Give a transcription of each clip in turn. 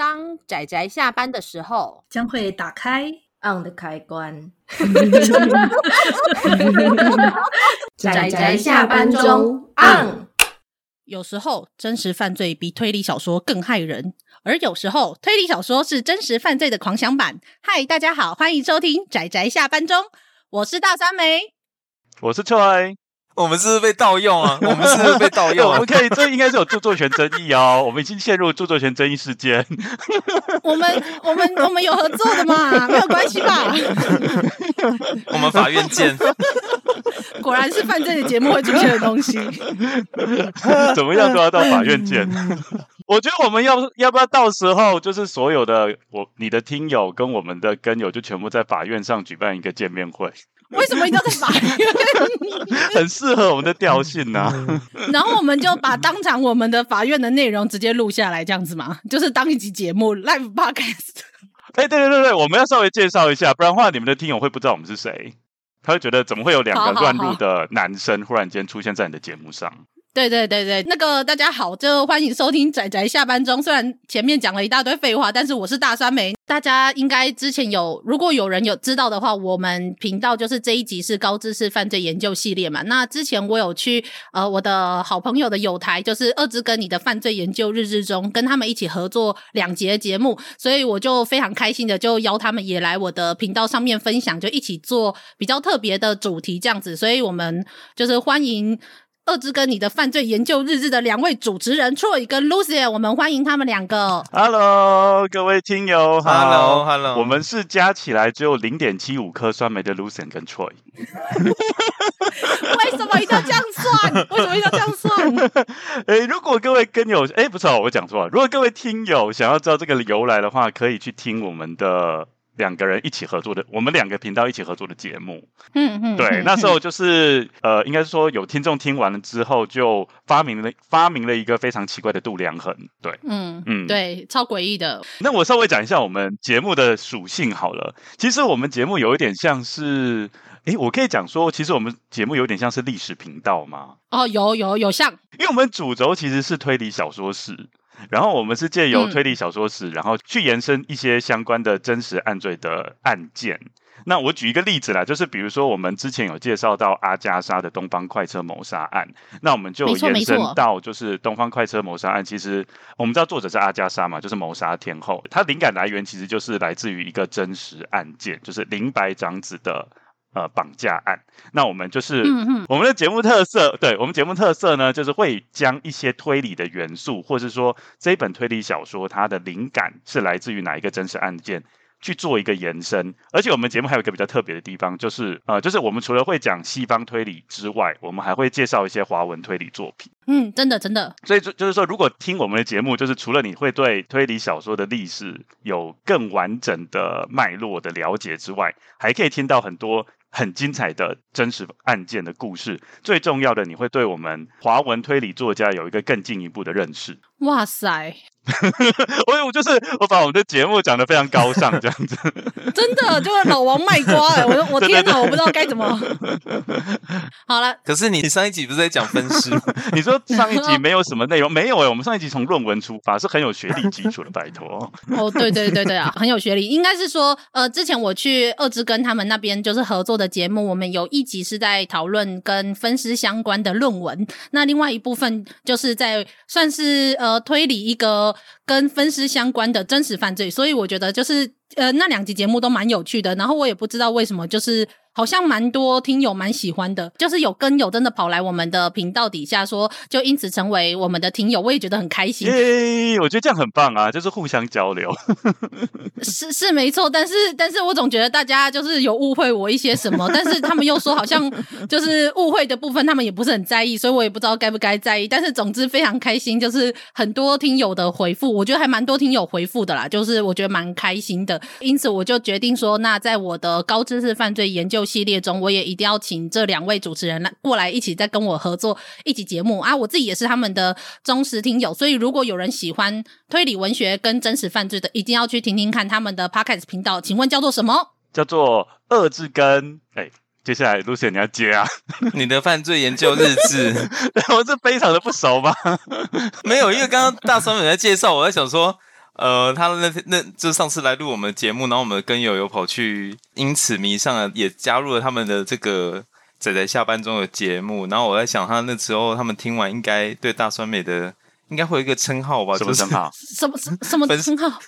当宅宅下班的时候，将会打开 on 的开关。宅宅下班中 on。有时候真实犯罪比推理小说更害人，而有时候推理小说是真实犯罪的狂想版。嗨，大家好，欢迎收听宅宅下班中，我是大三梅，我是 Troy。我们是不是被盗用啊？我们可以，这应该是有著作权争议哦。我们已经陷入著作权争议事件。我们有合作的嘛，没有关系吧？我们法院见。果然是犯罪的节目会出现的东西。怎么样都要到法院见。我觉得我们要不要到时候就是所有的你的听友跟我们的跟友就全部在法院上举办一个见面会？为什么一定要在法院？很适合我们的调性啊。然后我们就把当场我们的法院的内容直接录下来，这样子嘛，就是当一集节目 live podcast。哎，对对对对，我们要稍微介绍一下，不然的话你们的听友会不知道我们是谁，他会觉得怎么会有两个乱入的男生忽然间出现在你的节目上。好好好，对对对对，那个大家好，就欢迎收听宅宅下班中。虽然前面讲了一大堆废话，但是我是大酸梅。大家应该之前如果有人有知道的话，我们频道就是这一集是高知识犯罪研究系列嘛。那之前我有去我的好朋友的友台，就是二之跟你的犯罪研究日志中，跟他们一起合作两节节目，所以我就非常开心的就邀他们也来我的频道上面分享，就一起做比较特别的主题这样子。所以我们就是欢迎二之跟你的犯罪研究日志的两位主持人 Troy 跟 Lucien， 我们欢迎他们两个。Hello， 各位听友 ，Hello，Hello， 我们是加起来只有 0.75 颗酸梅的 Lucien 跟 Troy。为什么一定要这样算？如果各位跟友，不是，我讲错了。如果各位听友想要知道这个由来的话，可以去听我们的两个人一起合作的，我们两个频道一起合作的节目。对，那时候就是应该是说有听众听完了之后就发明了一个非常奇怪的度量衡。对，对，超诡异的。那我稍微讲一下我们节目的属性好了。其实我们节目有一点像是，我可以讲说，其实我们节目有点像是历史频道嘛。哦，有像，因为我们主轴其实是推理小说史。然后我们是借由推理小说史，然后去延伸一些相关的真实犯罪的案件。那我举一个例子啦，就是比如说我们之前有介绍到阿加莎的东方快车谋杀案，那我们就延伸到就是东方快车谋杀案，其实我们知道作者是阿加莎嘛，就是谋杀天后，她灵感来源其实就是来自于一个真实案件，就是林白长子的绑架案。那我们就是我们的节目特色，对，我们节目特色呢，就是会将一些推理的元素，或是说这一本推理小说它的灵感是来自于哪一个真实案件，去做一个延伸。而且我们节目还有一个比较特别的地方，就是我们除了会讲西方推理之外，我们还会介绍一些华文推理作品。真的。所以就是说，如果听我们的节目，就是除了你会对推理小说的历史有更完整的脉络的了解之外，还可以听到很多很精彩的真实案件的故事，最重要的你会对我们华文推理作家有一个更进一步的认识。哇塞！我把我们的节目讲得非常高尚这样子。真的就是老王卖瓜耶。我天哪，我不知道该怎么好了。可是你上一集不是在讲分尸？你说上一集没有什么内容？没有耶，我们上一集从论文出发，是很有学理基础的，拜托。对啊，很有学理。应该是说之前我去二之跟他们那边就是合作的节目，我们有一集是在讨论跟分尸相关的论文，那另外一部分就是在算是推理一个跟分尸相关的真实犯罪。所以我觉得就是那两集节目都蛮有趣的，然后我也不知道为什么，就是好像蛮多听友蛮喜欢的，就是有跟友真的跑来我们的频道底下说，就因此成为我们的听友，我也觉得很开心。我觉得这样很棒啊，就是互相交流。是没错，但是我总觉得大家就是有误会我一些什么，但是他们又说好像就是误会的部分他们也不是很在意，所以我也不知道该不该在意。但是总之非常开心，就是很多听友的回复，我觉得还蛮多听友回复的啦，就是我觉得蛮开心的。因此我就决定说，那在我的高知识犯罪研究系列中，我也一定要请这两位主持人过来一起再跟我合作一集节目啊！我自己也是他们的忠实听友，所以如果有人喜欢推理文学跟真实犯罪的，一定要去听听看他们的 Podcast 频道。请问叫做什么？叫做二之根。接下来 Lucien 你要接啊，你的犯罪研究日志。我是非常的不熟吧？没有，因为刚刚大酸梅在介绍，我在想说他那就上次来录我们的节目，然后我们跟友友跑去因此迷上了，也加入了他们的这个宅宅下班中的节目。然后我在想，他那时候他们听完应该对大酸梅的应该会有一个称号吧？什么称号？什么称号？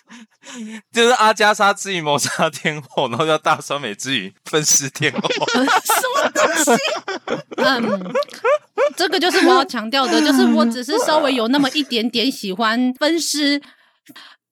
就是阿加莎之于谋杀天后，然后叫大酸梅之于分尸天后。什么东西？这个就是我要强调的，就是我只是稍微有那么一点点喜欢分尸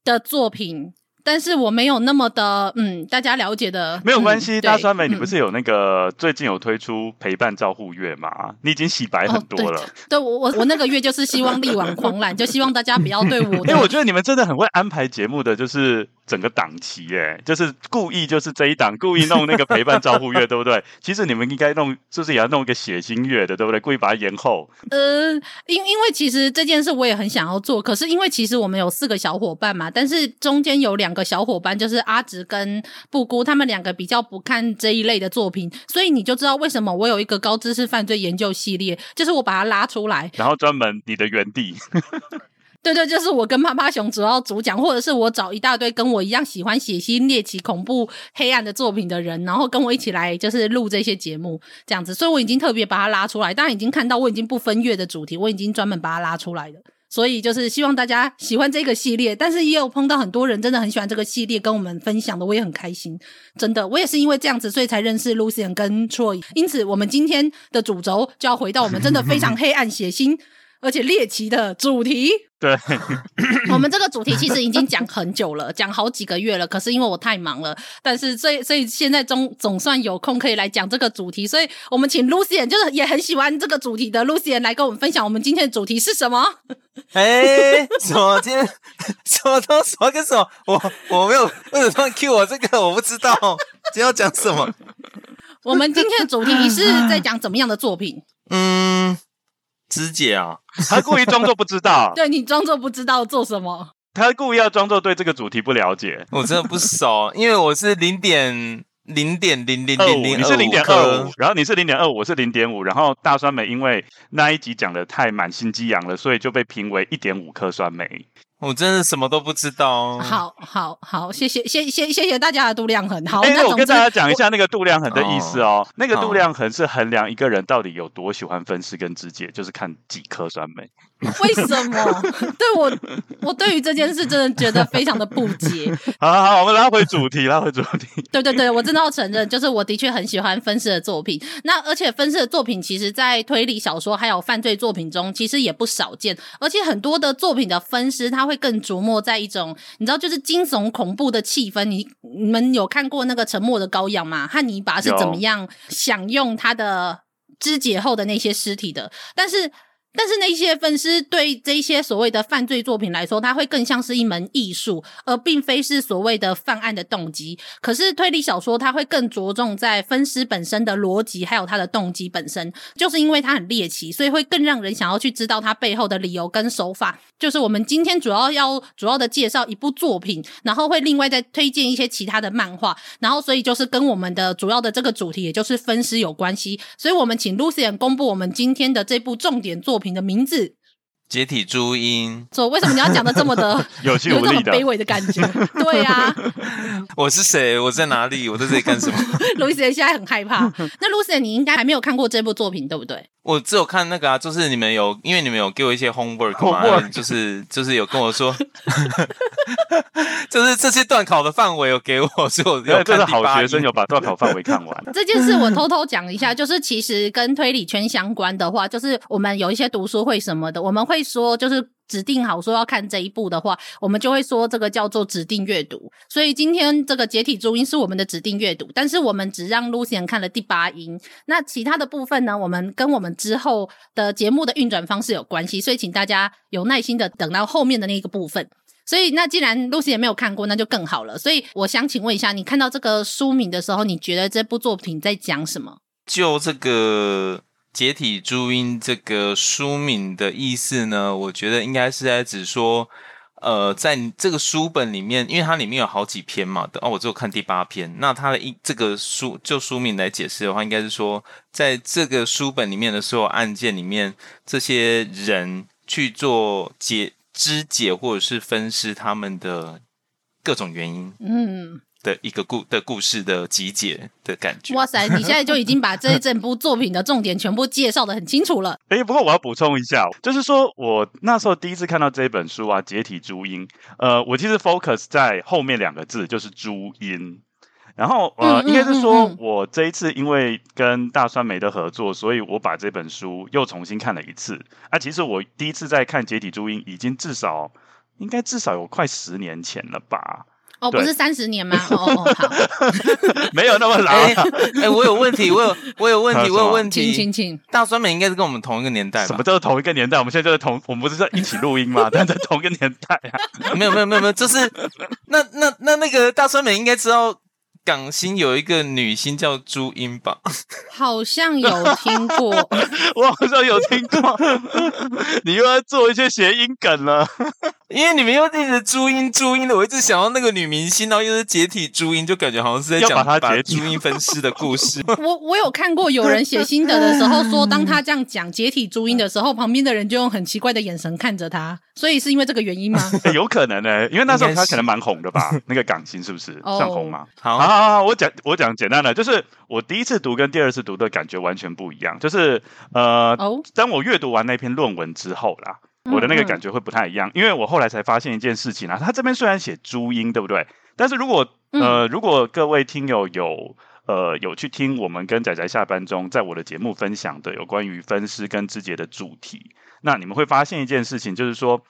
的作品，但是我没有那么的大家了解的。没有关系，大酸梅，你不是有那个最近有推出陪伴照护月吗？你已经洗白很多了。对，我那个月就是希望力挽狂澜，就希望大家不要对我的。我觉得你们真的很会安排节目的，就是整个档期耶，就是故意就是这一档故意弄那个陪伴照护月，对不对？其实你们应该弄，就是也要弄一个血腥月的，对不对？故意把它延后。因为其实这件事我也很想要做，可是因为其实我们有4个小伙伴嘛，但是中间有2个小伙伴，就是阿直跟布姑，他们2个比较不看这一类的作品，所以你就知道为什么我有一个高知识犯罪研究系列，就是我把它拉出来，然后专门你的原地。对，就是我跟趴趴熊主要主讲，或者是我找一大堆跟我一样喜欢血腥猎奇恐怖黑暗的作品的人，然后跟我一起来就是录这些节目这样子，所以我已经特别把它拉出来，大家已经看到我已经不分月的主题，我已经专门把它拉出来了，所以就是希望大家喜欢这个系列，但是也有碰到很多人真的很喜欢这个系列跟我们分享的，我也很开心，真的，我也是因为这样子所以才认识 Lucien 跟 Troy。 因此我们今天的主轴就要回到我们真的非常黑暗血腥而且猎奇的主题。对我们这个主题其实已经讲很久了，讲好几个月了，可是因为我太忙了，但是所以现在总算有空可以来讲这个主题，所以我们请 Lucien， 就是也很喜欢这个主题的 Lucien 来跟我们分享我们今天的主题是什么。什么今天什么都什么跟什么，我没有为什么突然 cue 我这个，我不知道今天要讲什么。我们今天的主题是在讲怎么样的作品？肢解啊，他故意装作不知道。对，你装作不知道做什么？他故意要装作对这个主题不了解。我真的不熟，因为我是0.0000025，你是0.25，然后你是0.25，我是0.5，然后大酸梅因为那一集讲的太满心激扬了，所以就被评为1.5颗酸梅。我真的什么都不知道。好，谢谢大家的度量衡。好，那我跟大家讲一下那个度量衡的意思哦。那个度量衡是衡量一个人到底有多喜欢分尸跟肢解，就是看几颗酸梅。为什么？对我对于这件事真的觉得非常的不解。好，我们拉回主题。对，我真的要承认，就是我的确很喜欢分尸的作品。那而且分尸的作品，其实在推理小说还有犯罪作品中，其实也不少见。而且很多的作品的分尸，它会更琢磨在一种你知道就是惊悚恐怖的气氛。你们有看过那个沉默的羔羊吗？汉尼拔是怎么样享用他的肢解后的那些尸体的，但是那些分尸对这些所谓的犯罪作品来说，它会更像是一门艺术，而并非是所谓的犯案的动机。可是推理小说它会更着重在分尸本身的逻辑还有它的动机本身，就是因为它很猎奇，所以会更让人想要去知道它背后的理由跟手法。就是我们今天主要的介绍一部作品，然后会另外再推荐一些其他的漫画，然后所以就是跟我们的主要的这个主题也就是分尸有关系。所以我们请 Lucien 公布我们今天的这部重点作品的名字。解体朱茵。为什么你要讲的这么的有气无力的卑微的感觉？对啊，我是谁？我在哪里？我在这里干什么？ Lucien 现在很害怕。那 Lucien 你应该还没有看过这部作品对不对？我只有看那个啊，就是因为你们有给我一些 homework 嘛，就是有跟我说就是这些段考的范围有给我，所以我有看第8页。好学生有把段考范围看完。这件事我偷偷讲一下，就是其实跟推理圈相关的话，就是我们有一些读书会什么的，我们会说就是指定好说要看这一部的话，我们就会说这个叫做指定阅读。所以今天这个解体朱茵是我们的指定阅读，但是我们只让 Lucien 看了第8音，那其他的部分呢，我们跟我们之后的节目的运转方式有关系，所以请大家有耐心的等到后面的那个部分。所以那既然 Lucien 没有看过，那就更好了。所以我想请问一下，你看到这个书名的时候，你觉得这部作品在讲什么？就这个解体朱茵这个书名的意思呢，我觉得应该是在指说在这个书本里面，因为它里面有好几篇嘛的，我只有看第8篇。那它的这个书就书名来解释的话，应该是说在这个书本里面的所有案件里面，这些人去做肢解或者是分尸他们的各种原因的一个故事的集结的感觉。哇塞，你现在就已经把这一整部作品的重点全部介绍得很清楚了。不过我要补充一下，就是说我那时候第一次看到这本书啊，《解体朱因》，我其实 focus 在后面两个字，就是朱因。然后应该是说我这一次因为跟大酸梅的合作，所以我把这本书又重新看了一次啊。其实我第一次在看《解体朱因》已经至少有快10年前了吧。哦，不是30年吗？哦，好，没有那么老。我有问题，我有问题。请，大酸梅应该是跟我们同一个年代吧？什么叫同一个年代？我们现在就是我们不是在一起录音吗？但在同一个年代啊？没有，就是那个大酸梅应该知道港星有一个女星叫朱茵吧？好像有听过，我好像有听过。你又要做一些谐音梗了。因为你们又一直朱茵的，我一直想到那个女明星，然后又是解体朱茵，就感觉好像是在讲把朱茵分尸的故事。我有看过有人写心得的时候说，当他这样讲解体朱茵的时候，旁边的人就用很奇怪的眼神看着他，所以是因为这个原因吗？有可能呢，因为那时候他可能蛮红的吧，那个港星是不是算红嘛？好，我讲简单的，就是我第一次读跟第二次读的感觉完全不一样，就是当我阅读完那篇论文之后啦。我的那个感觉会不太一样，因为我后来才发现一件事情啊，他这边虽然写朱因，对不对？但是如果各位听友有去听我们跟宅宅下班中在我的节目分享的有关于分尸跟肢解的主题，那你们会发现一件事情，就是说，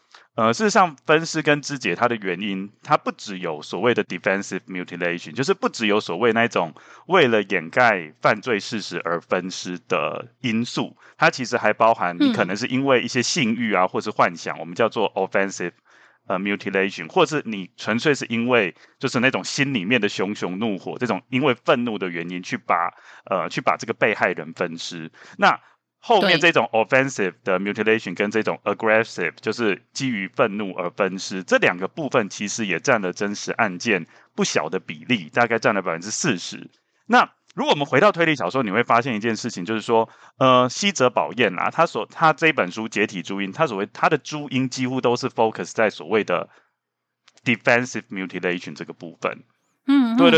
事实上分尸跟肢解它的原因，它不只有所谓的 defensive mutilation， 就是不只有所谓那种为了掩盖犯罪事实而分尸的因素，它其实还包含你可能是因为一些性欲啊，或是幻想，我们叫做 offensive mutilation， 或是你纯粹是因为就是那种心里面的熊熊怒火，这种因为愤怒的原因去把这个被害人分尸。那后面这种 offensive 的 mutilation 跟这种 aggressive 就是基于愤怒而分尸，这两个部分其实也占了真实案件不小的比例，大概占了 40%。 那如果我们回到推理小说，你会发现一件事情，就是说西泽保彦啊，他这本书《解体朱因》，他的朱因几乎都是 focus 在所谓的 defensive mutilation 这个部分。对，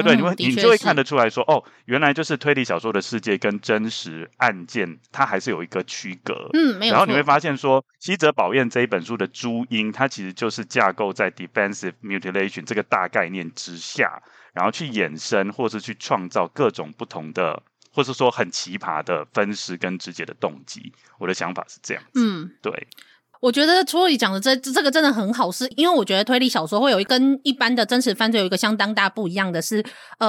你就会看得出来说，哦，原来就是推理小说的世界跟真实案件它还是有一个区隔。没有。然后你会发现说，西泽保彦这一本书的朱因，它其实就是架构在 defensive mutilation 这个大概念之下，然后去衍生或是去创造各种不同的，或是说很奇葩的分尸跟肢解的动机。我的想法是这样子。对。我觉得Troy讲的这个真的很好，是因为我觉得推理小说会有跟一般的真实犯罪有一个相当大不一样的是，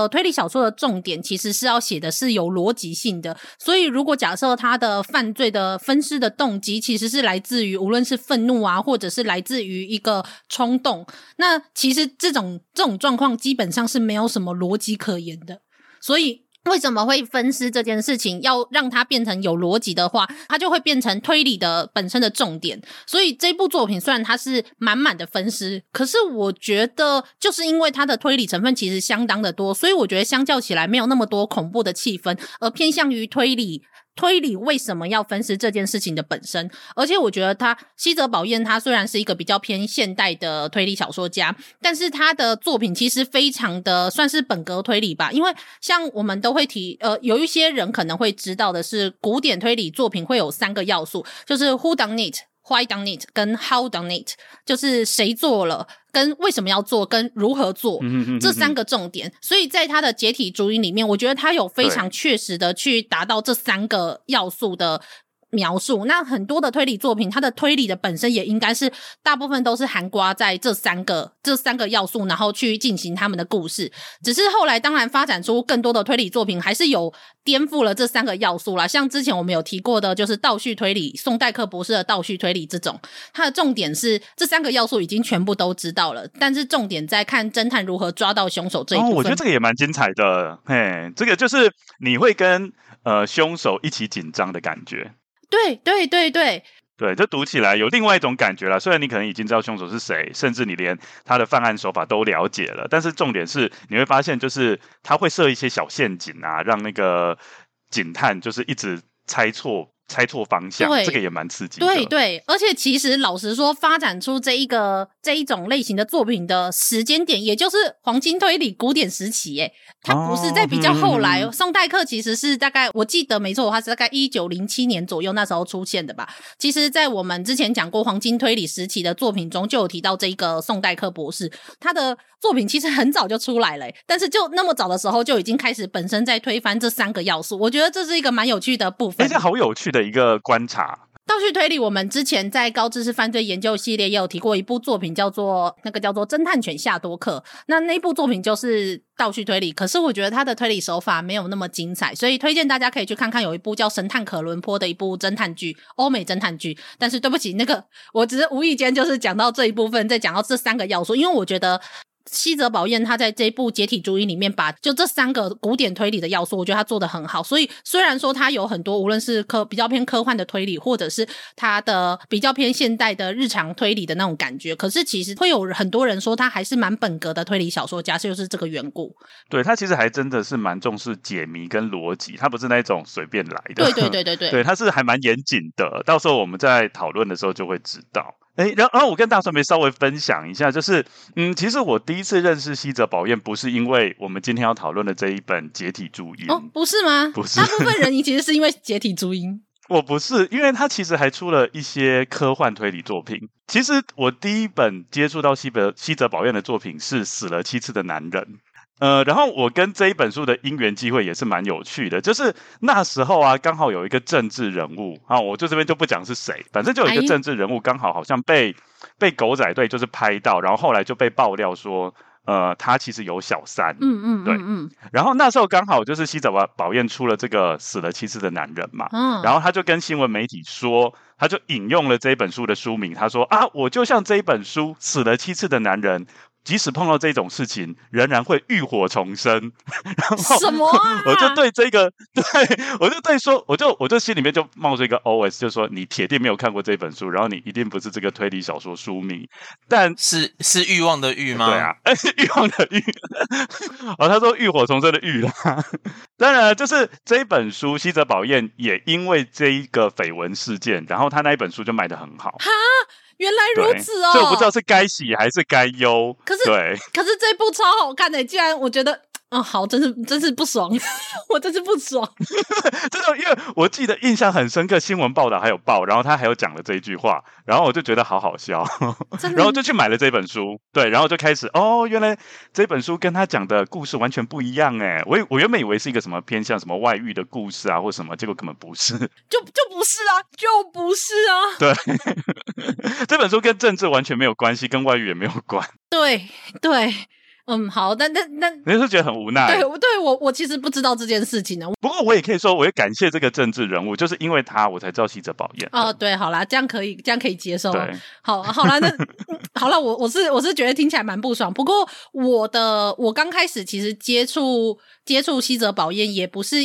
推理小说的重点其实是要写的是有逻辑性的，所以如果假设他的犯罪的分尸的动机其实是来自于无论是愤怒啊，或者是来自于一个冲动，那其实这种状况基本上是没有什么逻辑可言的，所以为什么会分尸这件事情要让它变成有逻辑的话，它就会变成推理的本身的重点。所以这部作品虽然它是满满的分尸，可是我觉得就是因为它的推理成分其实相当的多，所以我觉得相较起来没有那么多恐怖的气氛，而偏向于推理为什么要分尸这件事情的本身。而且我觉得西泽保彦他虽然是一个比较偏现代的推理小说家，但是他的作品其实非常的算是本格推理吧，因为像我们都会提有一些人可能会知道的是，古典推理作品会有3个要素，就是 Who done it、Why done it 跟 How done it， 就是谁做了跟为什么要做跟如何做这3个重点。所以在他的解体朱因里面，我觉得他有非常确实的去达到这3个要素的描述。那很多的推理作品，它的推理的本身也应该是大部分都是含括在这三个要素，然后去进行他们的故事。只是后来当然发展出更多的推理作品还是有颠覆了这3个要素啦，像之前我们有提过的就是倒叙推理，宋代克博士的倒叙推理，这种它的重点是这3个要素已经全部都知道了，但是重点在看侦探如何抓到凶手这一部分。我觉得这个也蛮精彩的，这个就是你会跟凶手一起紧张的感觉。对，就读起来有另外一种感觉啦。虽然你可能已经知道凶手是谁，甚至你连他的犯案手法都了解了，但是重点是你会发现，就是他会设一些小陷阱啊，让那个警探就是一直猜错猜错方向，这个也蛮刺激的。对对，而且其实老实说，发展出这一种类型的作品的时间点，也就是黄金推理古典时期耶，它不是在比较后来。宋代克其实是大概我记得没错，它是大概1907年左右那时候出现的吧。其实在我们之前讲过黄金推理时期的作品中，就有提到这一个宋代克博士，他的作品其实很早就出来了，但是就那么早的时候就已经开始本身在推翻这三个要素，我觉得这是一个蛮有趣的部分。这好有趣的一个观察。倒叙推理我们之前在高知识犯罪研究系列也有提过一部作品，叫做侦探犬夏多克，那部作品就是倒叙推理，可是我觉得他的推理手法没有那么精彩，所以推荐大家可以去看看，有一部叫神探可伦坡的一部侦探剧，欧美侦探剧。但是对不起，那个我只是无意间就是讲到这一部分，再讲到这三个要素，因为我觉得西泽保彦他在这一部解体主义里面把就这三个古典推理的要素，我觉得他做得很好。所以虽然说他有很多无论是比较偏科幻的推理，或者是他的比较偏现代的日常推理的那种感觉，可是其实会有很多人说他还是蛮本格的推理小说家，就是这个缘故。对，他其实还真的是蛮重视解谜跟逻辑，他不是那种随便来的。对对对对对，对，他是还蛮严谨的，到时候我们在讨论的时候就会知道。然后我跟大川梅稍微分享一下，就是其实我第一次认识西泽保彦不是因为我们今天要讨论的这一本解体注音。哦，不是吗？不是，大部分人其实是因为解体注音。我不是，因为他其实还出了一些科幻推理作品。其实我第一本接触到西泽保彦的作品是死了7次的男人。然后我跟这一本书的因缘机会也是蛮有趣的，就是那时候啊，刚好有一个政治人物啊，我就这边就不讲是谁，反正就有一个政治人物刚好好像被狗仔队就是拍到，然后后来就被爆料说他其实有小三。对。然后那时候刚好就是西泽保彦出了这个死了7次的男人嘛，然后他就跟新闻媒体说，他就引用了这一本书的书名，他说啊，我就像这一本书死了7次的男人，即使碰到这种事情仍然会浴火重生。然后什么啊，我就对这个，对，我就对说，我就心里面就冒出一个 OS， 就说你铁定没有看过这本书，然后你一定不是这个推理小说书迷。但是欲望的欲吗？对啊，欲望的欲。哦，他说浴火重生的浴啦。当然就是这一本书西泽保彦也因为这一个绯闻事件，然后他那一本书就卖得很好。哈，原来如此哦！所以我不知道是该喜还是该忧。可是这部超好看的，既然我觉得好，真是不爽。我真是不爽。真的，因为我记得印象很深刻，新闻报道还有报，然后他还有讲了这一句话，然后我就觉得好好笑。然后就去买了这本书。对，然后就开始原来这本书跟他讲的故事完全不一样耶。我原本以为是一个什么偏向什么外遇的故事啊或什么，结果根本不是。就不是啊。对。这本书跟政治完全没有关系，跟外遇也没有关。对对。好，但你是觉得很无奈？对，我其实不知道这件事情呢。不过我也可以说，我也感谢这个政治人物，就是因为他，我才知道西泽保彦。哦，对，好啦，这样可以接受。对，好啦，那好啦，我是觉得听起来蛮不爽。不过我刚开始其实接触西泽保彦也不是，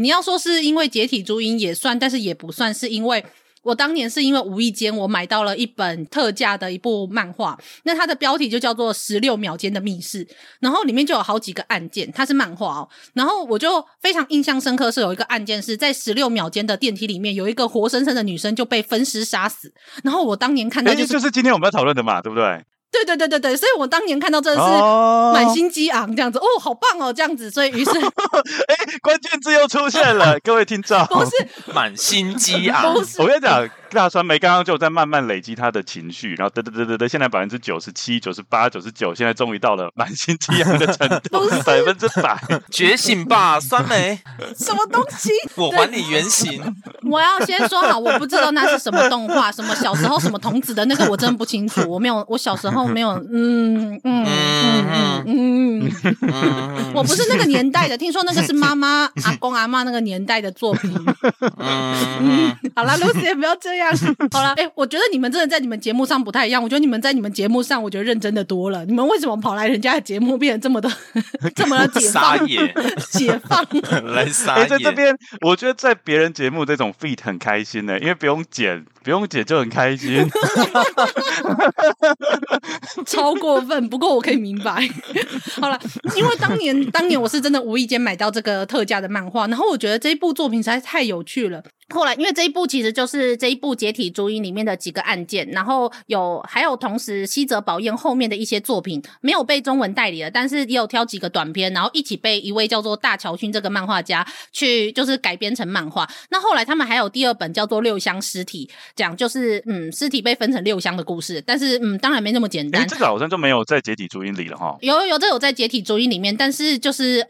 你要说是因为解体注音也算，但是也不算是因为。我当年是因为无意间我买到了一本特价的一部漫画，那它的标题就叫做16秒间的密室，然后里面就有好几个案件，它是漫画哦。然后我就非常印象深刻，是有一个案件是在16秒间的电梯里面，有一个活生生的女生就被分尸杀死，然后我当年看到就是今天我们要讨论的嘛，对不对？对，所以我当年看到真的是满心激昂这样子，好棒哦，这样子，所以于是关键字又出现了，各位听众，不是满心激昂，不是，我跟你讲，大酸梅刚刚就在慢慢累积他的情绪，然后对，现在 97%、98%、99%，现在终于到了满心激昂的程度，不是 100%， 觉醒吧，酸梅，什么东西？我还你原形。我要先说好，我不知道那是什么动画，什么小时候什么童子的那个，我真的不清楚，我没有，我小时候。没有，我不是那个年代的，听说那个是妈妈、阿公、阿嬷那个年代的作品。好啦 Lucien 不要这样。好啦，我觉得你们真的在你们节目上不太一样，我觉得你们在你们节目上，我觉得认真的多了。你们为什么跑来人家的节目变得这么的解放？解放来撒野。在这边，我觉得在别人节目这种 feat 很开心的，因为不用剪就很开心。超过分，不过我可以明白。好了，因为当年我是真的无意间买到这个特价的漫画，然后我觉得这一部作品实在太有趣了，后来因为这一部其实就是这一部解体逐一里面的几个案件，然后还有同时西泽保彦后面的一些作品没有被中文代理了，但是也有挑几个短篇，然后一起被一位叫做大桥勋这个漫画家去就是改编成漫画。那后来他们还有第二本叫做六箱尸体，讲就是尸体被分成六箱的故事，但是当然没那么简单。这个好像就没有在解体逐一里了齁。有这有在解体逐一里面，但是就是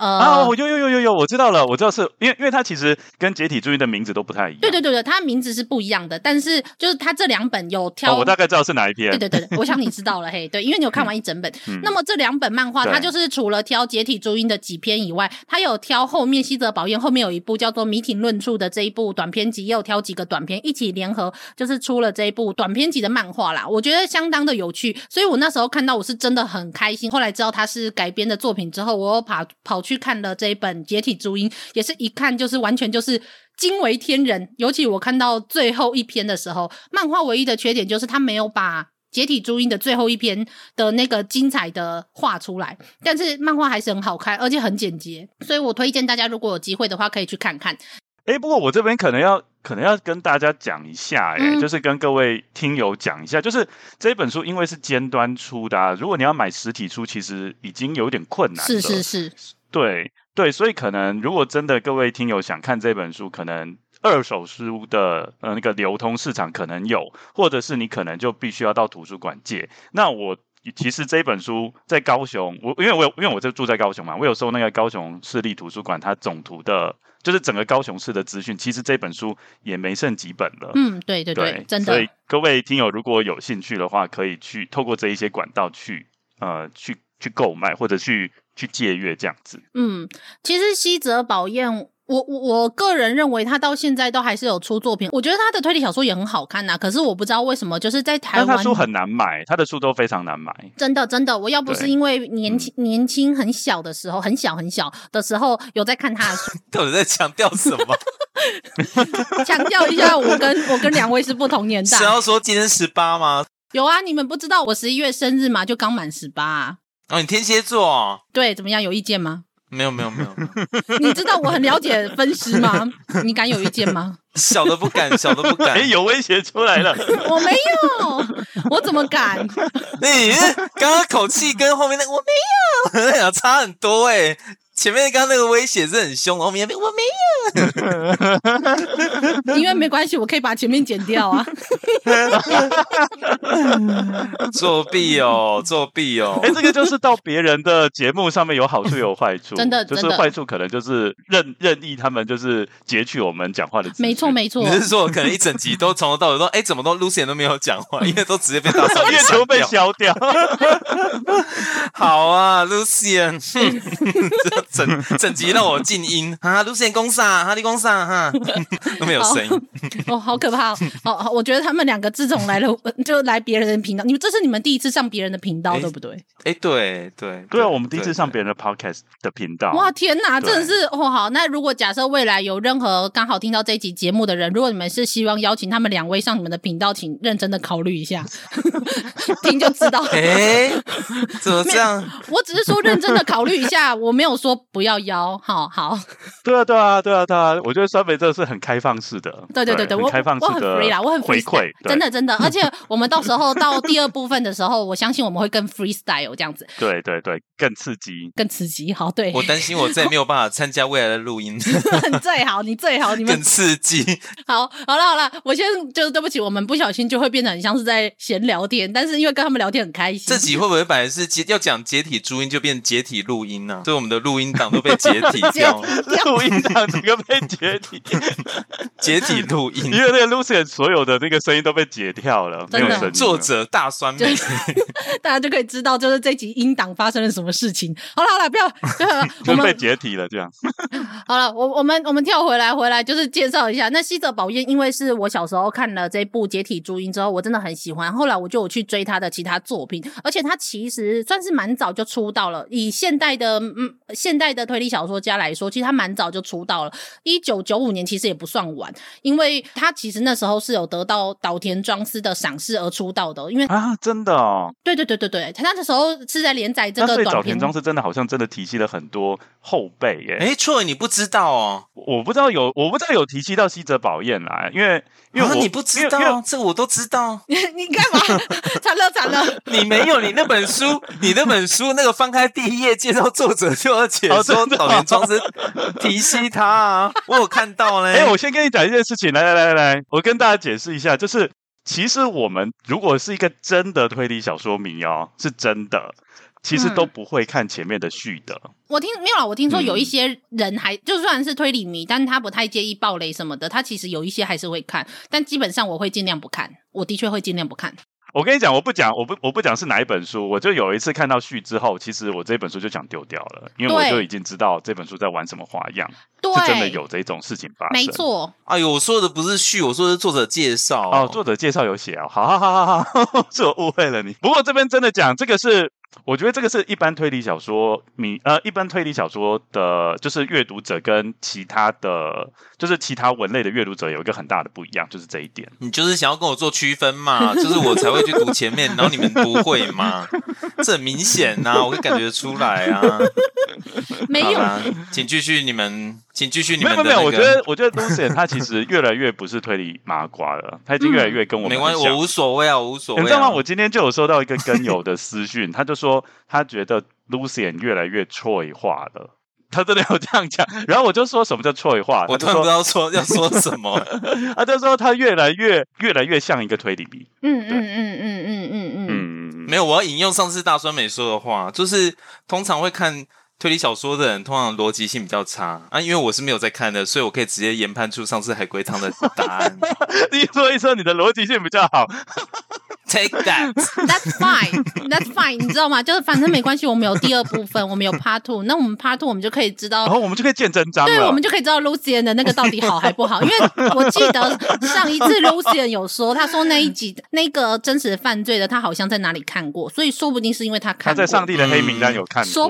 有我知道了，我知道是因为它其实跟解体逐一的名字都不太。对，他名字是不一样的，但是就是他这两本有挑、我大概知道是哪一篇。对，我想你知道了嘿，对，因为你有看完一整本。那么这两本漫画，他就是除了挑解体逐一的几篇以外，他有挑后面西泽保彦后面有一部叫做《米町论处》的这一部短篇集，也有挑几个短篇一起联合，就是出了这一部短篇集的漫画啦。我觉得相当的有趣，所以我那时候看到我是真的很开心。后来知道他是改编的作品之后，我又跑去看了这一本《解体逐一》，也是一看就是完全就是惊为天人。尤其我看到最后一篇的时候，漫画唯一的缺点就是他没有把解体逐一的最后一篇的那个精彩的画出来，但是漫画还是很好看，而且很简洁，所以我推荐大家如果有机会的话可以去看看。不过我这边可能要跟大家讲一下就是跟各位听友讲一下，就是这本书因为是尖端出的如果你要买实体书其实已经有点困难了。是对，所以可能如果真的各位听友想看这本书，可能二手书的那个流通市场可能有，或者是你可能就必须要到图书馆借。那我其实这本书在高雄，因为我就住在高雄嘛，我有收那个高雄市立图书馆它总图的，就是整个高雄市的资讯。其实这本书也没剩几本了。对，真的。所以各位听友如果有兴趣的话，可以去透过这一些管道去购买或者去借阅这样子。其实西泽保彦我个人认为他到现在都还是有出作品，我觉得他的推理小说也很好看可是我不知道为什么就是在台湾，但他书很难买，他的书都非常难买，真的。我要不是因为年轻很小的时候有在看他的书到底在强调什么强调一下，我跟两位是不同年代。是要说今天18吗？有啊，你们不知道我11月生日嘛，就刚满18你天蝎座对，怎么样，有意见吗？没有你知道我很了解分尸吗？你敢有意见吗？小的不敢有威胁出来了我没有，我怎么敢你刚刚口气跟后面那个我没有差很多前面刚刚那个威胁是很凶，后面我没有因为没关系，我可以把前面剪掉作弊哦这个就是到别人的节目上面有好处有坏处真的就是坏处可能就是任意他们就是截取我们讲话的资讯。没错你是说可能一整集都从头到尾都怎么都 Lucien 都没有讲话因为都直接被大扫，因为全部被消掉好啊 Lucien 整集让我静音Lucien 攻杀哈利攻杀都没有声音好可怕我觉得他们两个自从来了就来别人的频道，这是你们第一次上别人的频道对不对？对，我们第一次上别人的 podcast 的频道。哇天哪，真的是好。那如果假设未来有任何刚好听到这一集节目的人，如果你们是希望邀请他们两位上你们的频道，请认真的考虑一下听就知道怎么这样，我只是说认真的考虑一下我没有说不要邀。好对啊我觉得酸梅这是很开放式的对很开放式的回馈，真的而且我们到时候到第二部分的时候我相信我们会更 freestyle 这样子对更刺激好对，我担心我再没有办法参加未来的录音你最好你们更刺激好了我先就对不起，我们不小心就会变得很像是在闲聊天，但是因为跟他们聊天很开心。这集会不会本来是要讲解体注音就变解体录音所以我们的录音档都被解体掉了录音档整个被解体解体录音，因为那个 Lucien 所有的那个声音都被解掉了，没有声音。作者大酸梅大家就可以知道就是这集音档发生了什么事情。好了不要就被解体了这样好了，我们跳回来就是介绍一下那西泽保彦，因为是我小时候看了这部解体逐一之后我真的很喜欢，后来我就有去追他的其他作品，而且他其实算是蛮早就出道了，以现代的推理小说家来说其实他蛮早就出道了，1995年其实也不算晚，因为所以他其实那时候是有得到岛田庄司的赏识而出道的，因为啊，真的哦，对对对对对，他那时候是在连载这个短片。那所以岛田庄司真的好像真的提携了很多后辈耶。哎，Troy你不知道哦？我不知道有提携到西泽保彦啦，因为你不知道，这我都知道。你干嘛？惨了惨了！你没有你那本书那个翻开第一页介绍作者就要解说岛田庄司提携他啊，我有看到嘞。哎，我先跟你讲一件事情，来，我跟大家解释一下，就是其实我们如果是一个真的推理小说迷哦，是真的。其实都不会看前面的序的。我听说有一些人还就算是推理迷，但他不太介意爆雷什么的，他其实有一些还是会看，但基本上我会尽量不看，我的确会尽量不看。我跟你讲，我不讲是哪一本书，我就有一次看到序之后，其实我这本书就想丢掉了，因为我就已经知道这本书在玩什么花样。对，是真的有这种事情发生。没错。哎呦，我说的不是序，我说的是作者介绍。哦，作者介绍有写哦，好，是我误会了你。不过这边真的讲，这个是。我觉得这个是一般推理小说的，就是阅读者跟其他的，就是其他文类的阅读者有一个很大的不一样，就是这一点。你就是想要跟我做区分嘛，就是我才会去读前面，然后你们不会嘛，这很明显啊，我可以感觉出来啊。没有，请继续你们的那个。没有，我觉得 Lucien 他其实越来越不是推理麻瓜了，他已经越来越跟我们很像。没关系，我无所谓啊。你知道吗？我今天就有收到一个跟友的私讯，他就说他觉得 Lucien 越来越 Troy 化了。他真的有这样讲，然后我就说什么叫 Troy 化，我突然不知道要说什么。他就说他越来越像一个推理迷。没有，我要引用上次大酸美说的话，就是通常会看推理小说的人，通常逻辑性比较差啊，因为我是没有在看的，所以我可以直接研判出上次海龟汤的答案。你说一说你的逻辑性比较好。Take that. That's fine. 你知道吗？就是反正没关系，我们有第二部分，我们有 Part 2。那我们 Part 2，我们就可以知道，然后我们就可以见真章了。对，我们就可以知道 Lucien 的那个到底好还不好。因为我记得上一次 Lucien 有说，他说那一集那个真实犯罪的，他好像在哪里看过，所以说不定是因为他看过，他在上帝的黑名单有看过，说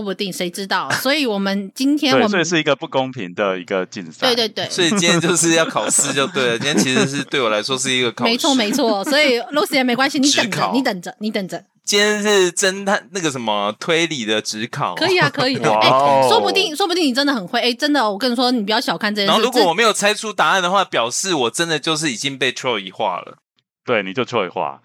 不定，谁知道？所以我们今天所以是一个不公平的一个竞赛。对对对，所以今天就是要考试就对了。今天其实是对我来说是一个考试，没错。所以。Lucien 没关系，你等着。今天是侦探那个什么推理的指考，可以。说不定你真的很会。真的，我跟你说，你不要小看这件事。然后，如果我没有猜出答案的话，表示我真的就是已经被 Troy 化了。对，你就Troy 化。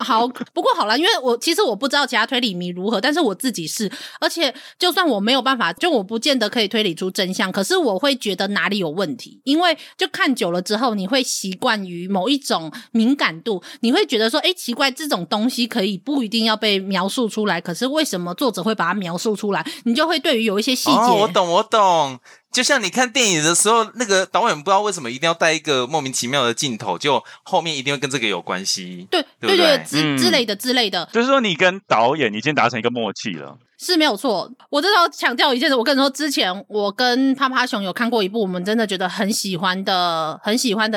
好，不过好啦，因为其实我不知道其他推理迷如何，但是我自己是，而且就算我没有办法，就我不见得可以推理出真相，可是我会觉得哪里有问题，因为就看久了之后，你会习惯于某一种敏感度，你会觉得说，诶，奇怪，这种东西可以不一定要被描述出来，可是为什么作者会把它描述出来？你就会对于有一些细节，哦，我懂。就像你看电影的时候，那个导演不知道为什么一定要带一个莫名其妙的镜头，就后面一定会跟这个有关系。对，之类的。就是说你跟导演已经达成一个默契了。是没有错，我真的要强调一件事。我跟你说，之前我跟啪啪熊有看过一部我们真的觉得很喜欢的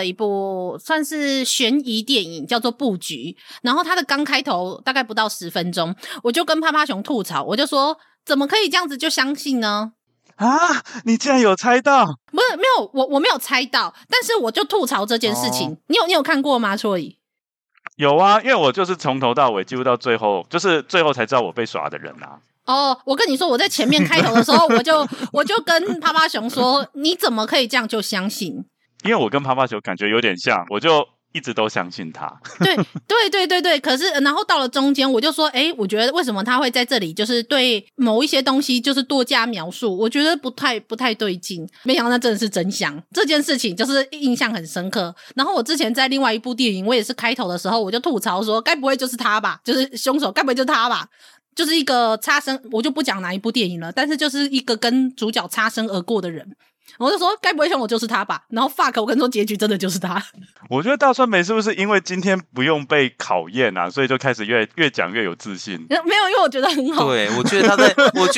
一部算是悬疑电影，叫做《布局》。然后它的刚开头大概不到10分钟，我就跟啪啪熊吐槽，我就说怎么可以这样子就相信呢？啊！你竟然有猜到？不是，没有，我没有猜到，但是我就吐槽这件事情。哦，你有看过吗？所以有啊，因为我就是从头到尾，几乎到最后，就是最后才知道我被耍的人啊。哦，我跟你说，我在前面开头的时候，我就跟啪啪熊说，你怎么可以这样就相信？因为我跟啪啪熊感觉有点像，我就。一直都相信他。对。可是然后到了中间我就说，诶，我觉得为什么他会在这里就是对某一些东西就是多加描述，我觉得不太对劲。没想到那真的是真相，这件事情就是印象很深刻。然后我之前在另外一部电影，我也是开头的时候我就吐槽说，该不会就是他吧，就是凶手该不会就是他吧，就是一个擦身，我就不讲哪一部电影了，但是就是一个跟主角擦身而过的人。我就说，该不会像我就是他吧？然后 fuck， 我跟你说，结局真的就是他。我觉得大酸梅是不是因为今天不用被考验啊，所以就开始越讲越有自信？没有，因为我觉得很好。对，我觉得他在，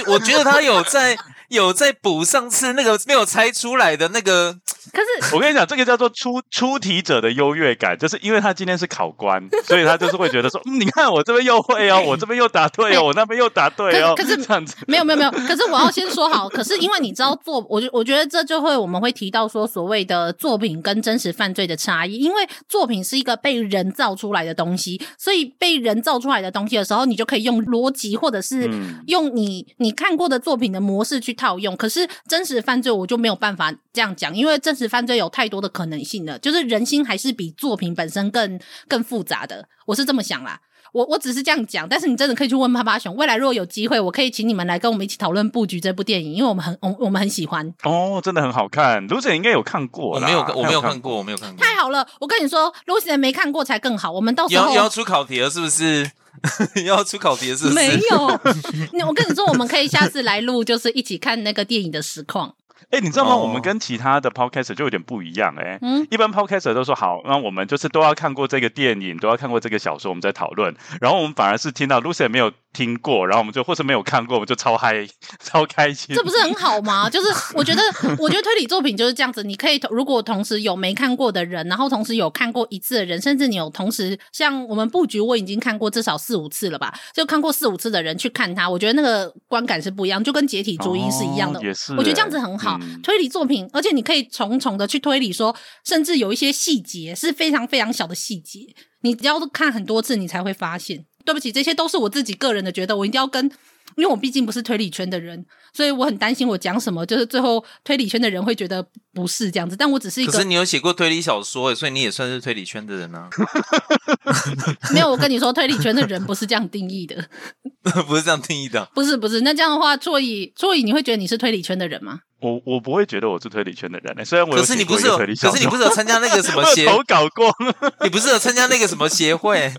我觉得他有在补上次那个没有猜出来的那个可是我跟你讲，这个叫做出题者的优越感，就是因为他今天是考官，所以他就是会觉得说，你看我这边又会哦，我这边又答对哦，我那边又答对哦。可是这样子没有，可是我要先说好，可是因为你知道我觉得这就会我们会提到说所谓的作品跟真实犯罪的差异，因为作品是一个被人造出来的东西，所以被人造出来的东西的时候，你就可以用逻辑或者是用你看过的作品的模式去套用。可是真实犯罪我就没有办法这样讲，因为真实犯罪有太多的可能性了，就是人心还是比作品本身更复杂的，我是这么想啦。我只是这样讲，但是你真的可以去问啪啪熊，未来如果有机会我可以请你们来跟我们一起讨论《布局》这部电影，因为我们很喜欢哦，真的很好看。 Lucien 应该有看过啦。我没有看过。太好了，我跟你说 Lucien 没看过才更好，我们到时候要出考题了是不是？要出考题了是不是？没有我跟你说我们可以下次来录，就是一起看那个电影的实况。欸，你知道吗？我们跟其他的 podcaster 就有点不一样欸。一般 podcaster 都说好，那我们就是都要看过这个电影，都要看过这个小说，我们在讨论。然后我们反而是听到 Lucien 没有听过，然后我们就或是没有看过，我们就超嗨超开心。这不是很好吗？就是我觉得推理作品就是这样子，你可以如果同时有没看过的人，然后同时有看过一次的人，甚至你有同时像我们布局，我已经看过至少4-5次了吧，就看过4-5次的人去看它，我觉得那个观感是不一样，就跟解体逐一是一样的。也是欸，我觉得这样子很好。推理作品，而且你可以重重的去推理说，甚至有一些细节是非常非常小的细节，你只要看很多次你才会发现。对不起，这些都是我自己个人的觉得，我一定要跟，因为我毕竟不是推理圈的人，所以我很担心我讲什么就是最后推理圈的人会觉得不是这样子，但我只是一个，可是你有写过推理小说，所以你也算是推理圈的人啊。没有，我跟你说推理圈的人不是这样定义的。不是这样定义的。不是，那这样的话Troy你会觉得你是推理圈的人吗？我不会觉得我是推理圈的人，欸，虽然我有写过一个推理小说。可是你不是有参加那个什么协会？我投稿过。你不是有参加那个什么协会？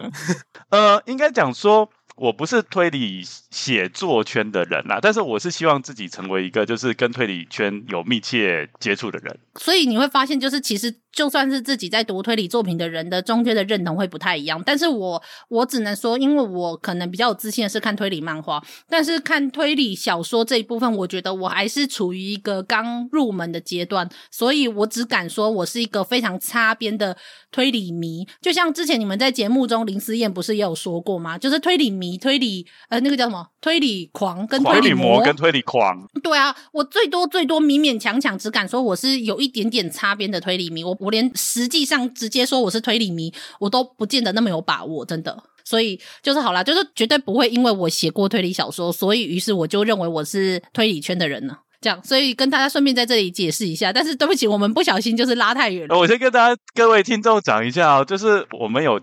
应该讲说我不是推理写作圈的人啦，但是我是希望自己成为一个就是跟推理圈有密切接触的人。所以你会发现，就是其实就算是自己在读推理作品的人的中间的认同会不太一样，但是我只能说，因为我可能比较有自信的是看推理漫画，但是看推理小说这一部分，我觉得我还是处于一个刚入门的阶段，所以我只敢说我是一个非常擦边的推理迷。就像之前你们在节目中林思燕不是也有说过吗？就是推理迷、推理那个叫什么推理狂跟推理魔跟推理狂。对啊，我最多勉勉强强只敢说我是有一点点擦边的推理迷，我连实际上直接说我是推理迷我都不见得那么有把握，真的。所以就是好啦，就是绝对不会因为我写过推理小说，所以于是我就认为我是推理圈的人了，这样。所以跟大家顺便在这里解释一下，但是对不起，我们不小心就是拉太远了。我先跟大家各位听众讲一下哦，就是我们有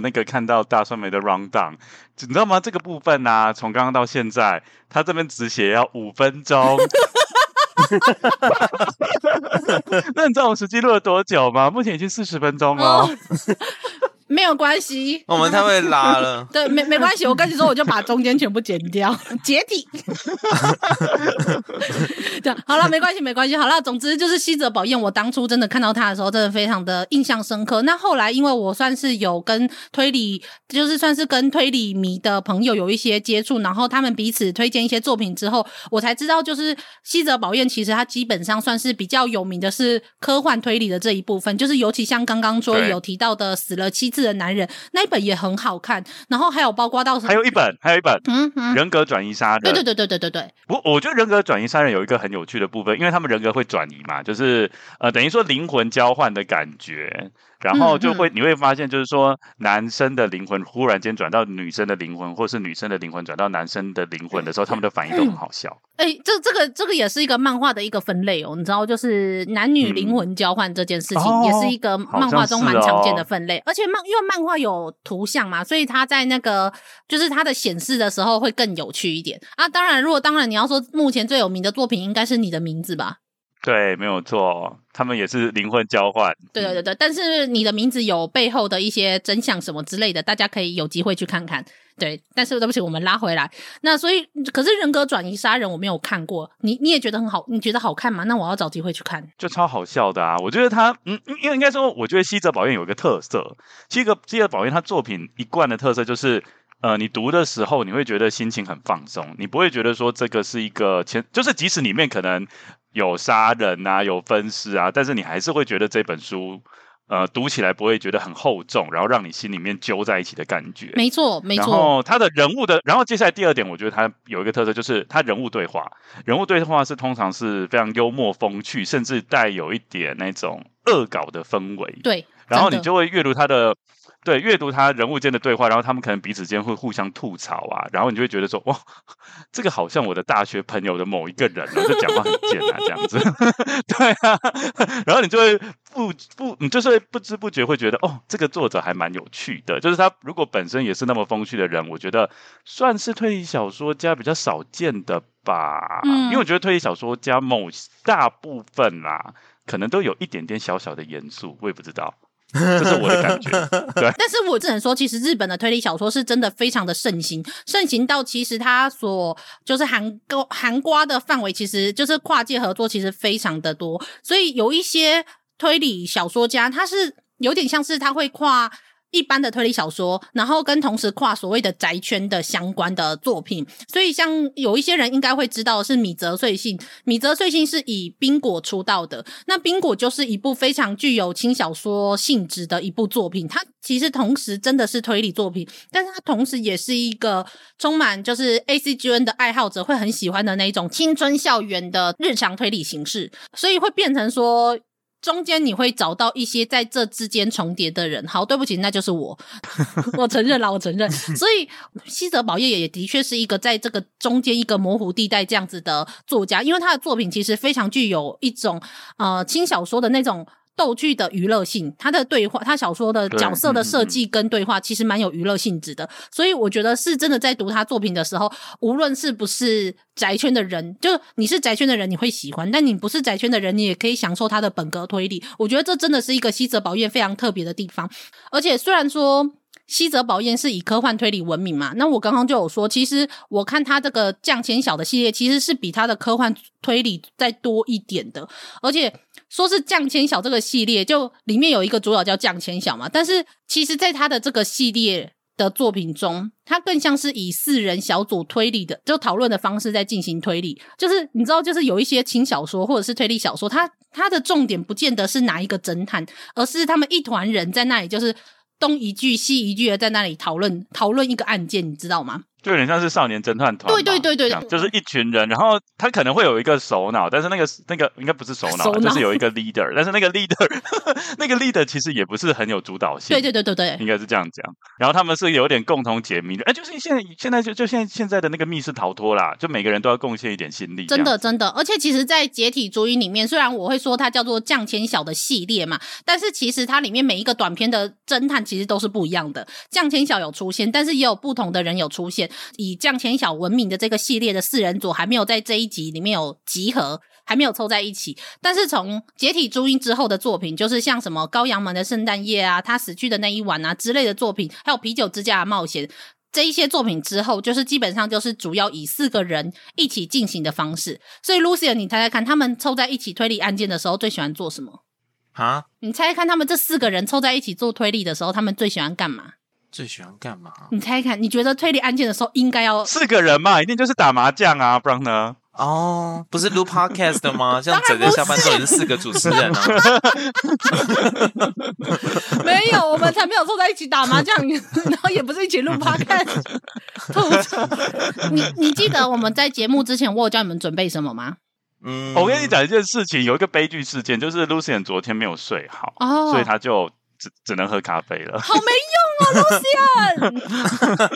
那个看到大酸梅的 round down， 你知道吗？这个部分啊，从刚刚到现在，他这边只写要5分钟。那你知道我们实际录了多久吗？目前已经40分钟了哦。没有关系，我们太会拉了。对，没关系，我跟你说，我就把中间全部剪掉，解体。对，好了，没关系，好了。总之就是西泽保彦，我当初真的看到他的时候，真的非常的印象深刻。那后来，因为我算是有跟推理，就是算是跟推理迷的朋友有一些接触，然后他们彼此推荐一些作品之后，我才知道，就是西泽保彦其实他基本上算是比较有名的是科幻推理的这一部分，就是尤其像刚刚说有提到的《死了7次的男人》那一本也很好看，然后还有包括到什么，还有一本人格转移杀人。对，不过我觉得人格转移杀人有一个很有趣的部分，因为他们人格会转移嘛，就是等于说灵魂交换的感觉，然后就会你会发现，就是说男生的灵魂忽然间转到女生的灵魂，或是女生的灵魂转到男生的灵魂的时候，他们的反应都很好笑。这个也是一个漫画的一个分类哦，你知道，就是男女灵魂交换这件事情，也是一个漫画中蛮常见的分类，而且因为漫画有图像嘛，所以它在那个就是它的显示的时候会更有趣一点啊。当然你要说目前最有名的作品应该是你的名字吧。对，没有错，他们也是灵魂交换。对，但是你的名字有背后的一些真相什么之类的，大家可以有机会去看看。对，但是对不起，我们拉回来。那所以，可是人格转移杀人我没有看过，你也觉得很好，你觉得好看吗？那我要找机会去看。就超好笑的啊！我觉得他，因为应该说，我觉得西泽保彦有一个特色，西泽保彦他作品一贯的特色就是。你读的时候你会觉得心情很放松，你不会觉得说这个是一个就是即使里面可能有杀人啊，有分尸啊，但是你还是会觉得这本书读起来不会觉得很厚重，然后让你心里面揪在一起的感觉。没错没错。然后他的人物的，然后接下来第二点我觉得他有一个特色，就是他人物对话，人物对话是通常是非常幽默风趣，甚至带有一点那种恶搞的氛围。对，然后你就会阅读他的，对，阅读他人物间的对话，然后他们可能彼此间会互相吐槽啊，然后你就会觉得说，哇，这个好像我的大学朋友的某一个人啊，就讲话很贱啊，这样子，对啊，然后你就会你就是会不知不觉会觉得，哦，这个作者还蛮有趣的，就是他如果本身也是那么风趣的人，我觉得算是推理小说家比较少见的吧，因为我觉得推理小说家某大部分啦，可能都有一点点小小的严肃，我也不知道。这是我的感觉，对。但是我只能说，其实日本的推理小说是真的非常的盛行，盛行到其实它所就是涵盖的范围，其实就是跨界合作，其实非常的多。所以有一些推理小说家，他是有点像是他会跨一般的推理小说，然后跟同时跨所谓的宅圈的相关的作品。所以像有一些人应该会知道的是米泽穗信，米泽穗信是以冰果出道的，那冰果就是一部非常具有轻小说性质的一部作品，它其实同时真的是推理作品，但是它同时也是一个充满就是 ACGN 的爱好者会很喜欢的那一种青春校园的日常推理形式，所以会变成说中间你会找到一些在这之间重叠的人。好，对不起，那就是我我承认啦，我承认。所以西泽保叶也的确是一个在这个中间一个模糊地带这样子的作家，因为他的作品其实非常具有一种轻小说的那种逗趣的娱乐性，他的对话，他小说的角色的设计跟对话其实蛮有娱乐性质的，所以我觉得是真的在读他作品的时候，无论是不是宅圈的人，就你是宅圈的人你会喜欢，但你不是宅圈的人你也可以享受他的本格推理，我觉得这真的是一个西泽保彦非常特别的地方。而且虽然说西泽保彦是以科幻推理闻名嘛，那我刚刚就有说，其实我看他这个降千晓的系列其实是比他的科幻推理再多一点的，而且说是降千晓这个系列，就里面有一个主角叫降千晓嘛，但是其实在他的这个系列的作品中，他更像是以四人小组推理的就讨论的方式在进行推理，就是你知道，就是有一些轻小说或者是推理小说，他的重点不见得是哪一个侦探，而是他们一团人在那里就是东一句西一句的在那里讨论一个案件，你知道吗？就有点像是少年侦探团，对对对 对, 对，就是一群人，然后他可能会有一个首脑，但是那个应该不是首脑，就是有一个 leader， 但是那个 leader 那个 leader 其实也不是很有主导性，对对对对对，应该是这样讲。然后他们是有点共同解谜的，就是现在就现在的那个密室逃脱啦，就每个人都要贡献一点心力，真的真的。而且其实，在解体主义里面，虽然我会说它叫做降千晓的系列嘛，但是其实它里面每一个短篇的侦探其实都是不一样的。降千晓有出现，但是也有不同的人有出现。以降千晓闻名的这个系列的四人组还没有在这一集里面有集合，还没有凑在一起，但是从解体朱茵之后的作品，就是像什么羔羊门的圣诞夜啊，他死去的那一晚啊之类的作品，还有啤酒之家的冒险，这一些作品之后，就是基本上就是主要以四个人一起进行的方式。所以 Lucien 你猜猜看，他们凑在一起推理案件的时候最喜欢做什么啊？你猜猜看他们这四个人凑在一起做推理的时候，他们最喜欢干嘛？最喜欢干嘛？你猜看，你觉得推理案件的时候应该要四个人嘛，一定就是打麻将啊，不然呢？哦，不是录 podcast 的吗？像整个下半场也是四个主持人啊。没有，我们才没有坐在一起打麻将，然后也不是一起录 podcast。你记得我们在节目之前我有叫你们准备什么吗？嗯，我跟你讲一件事情，有一个悲剧事件，就是 Lucien 昨天没有睡好，哦，所以他就只能喝咖啡了。好没用啊 Lucien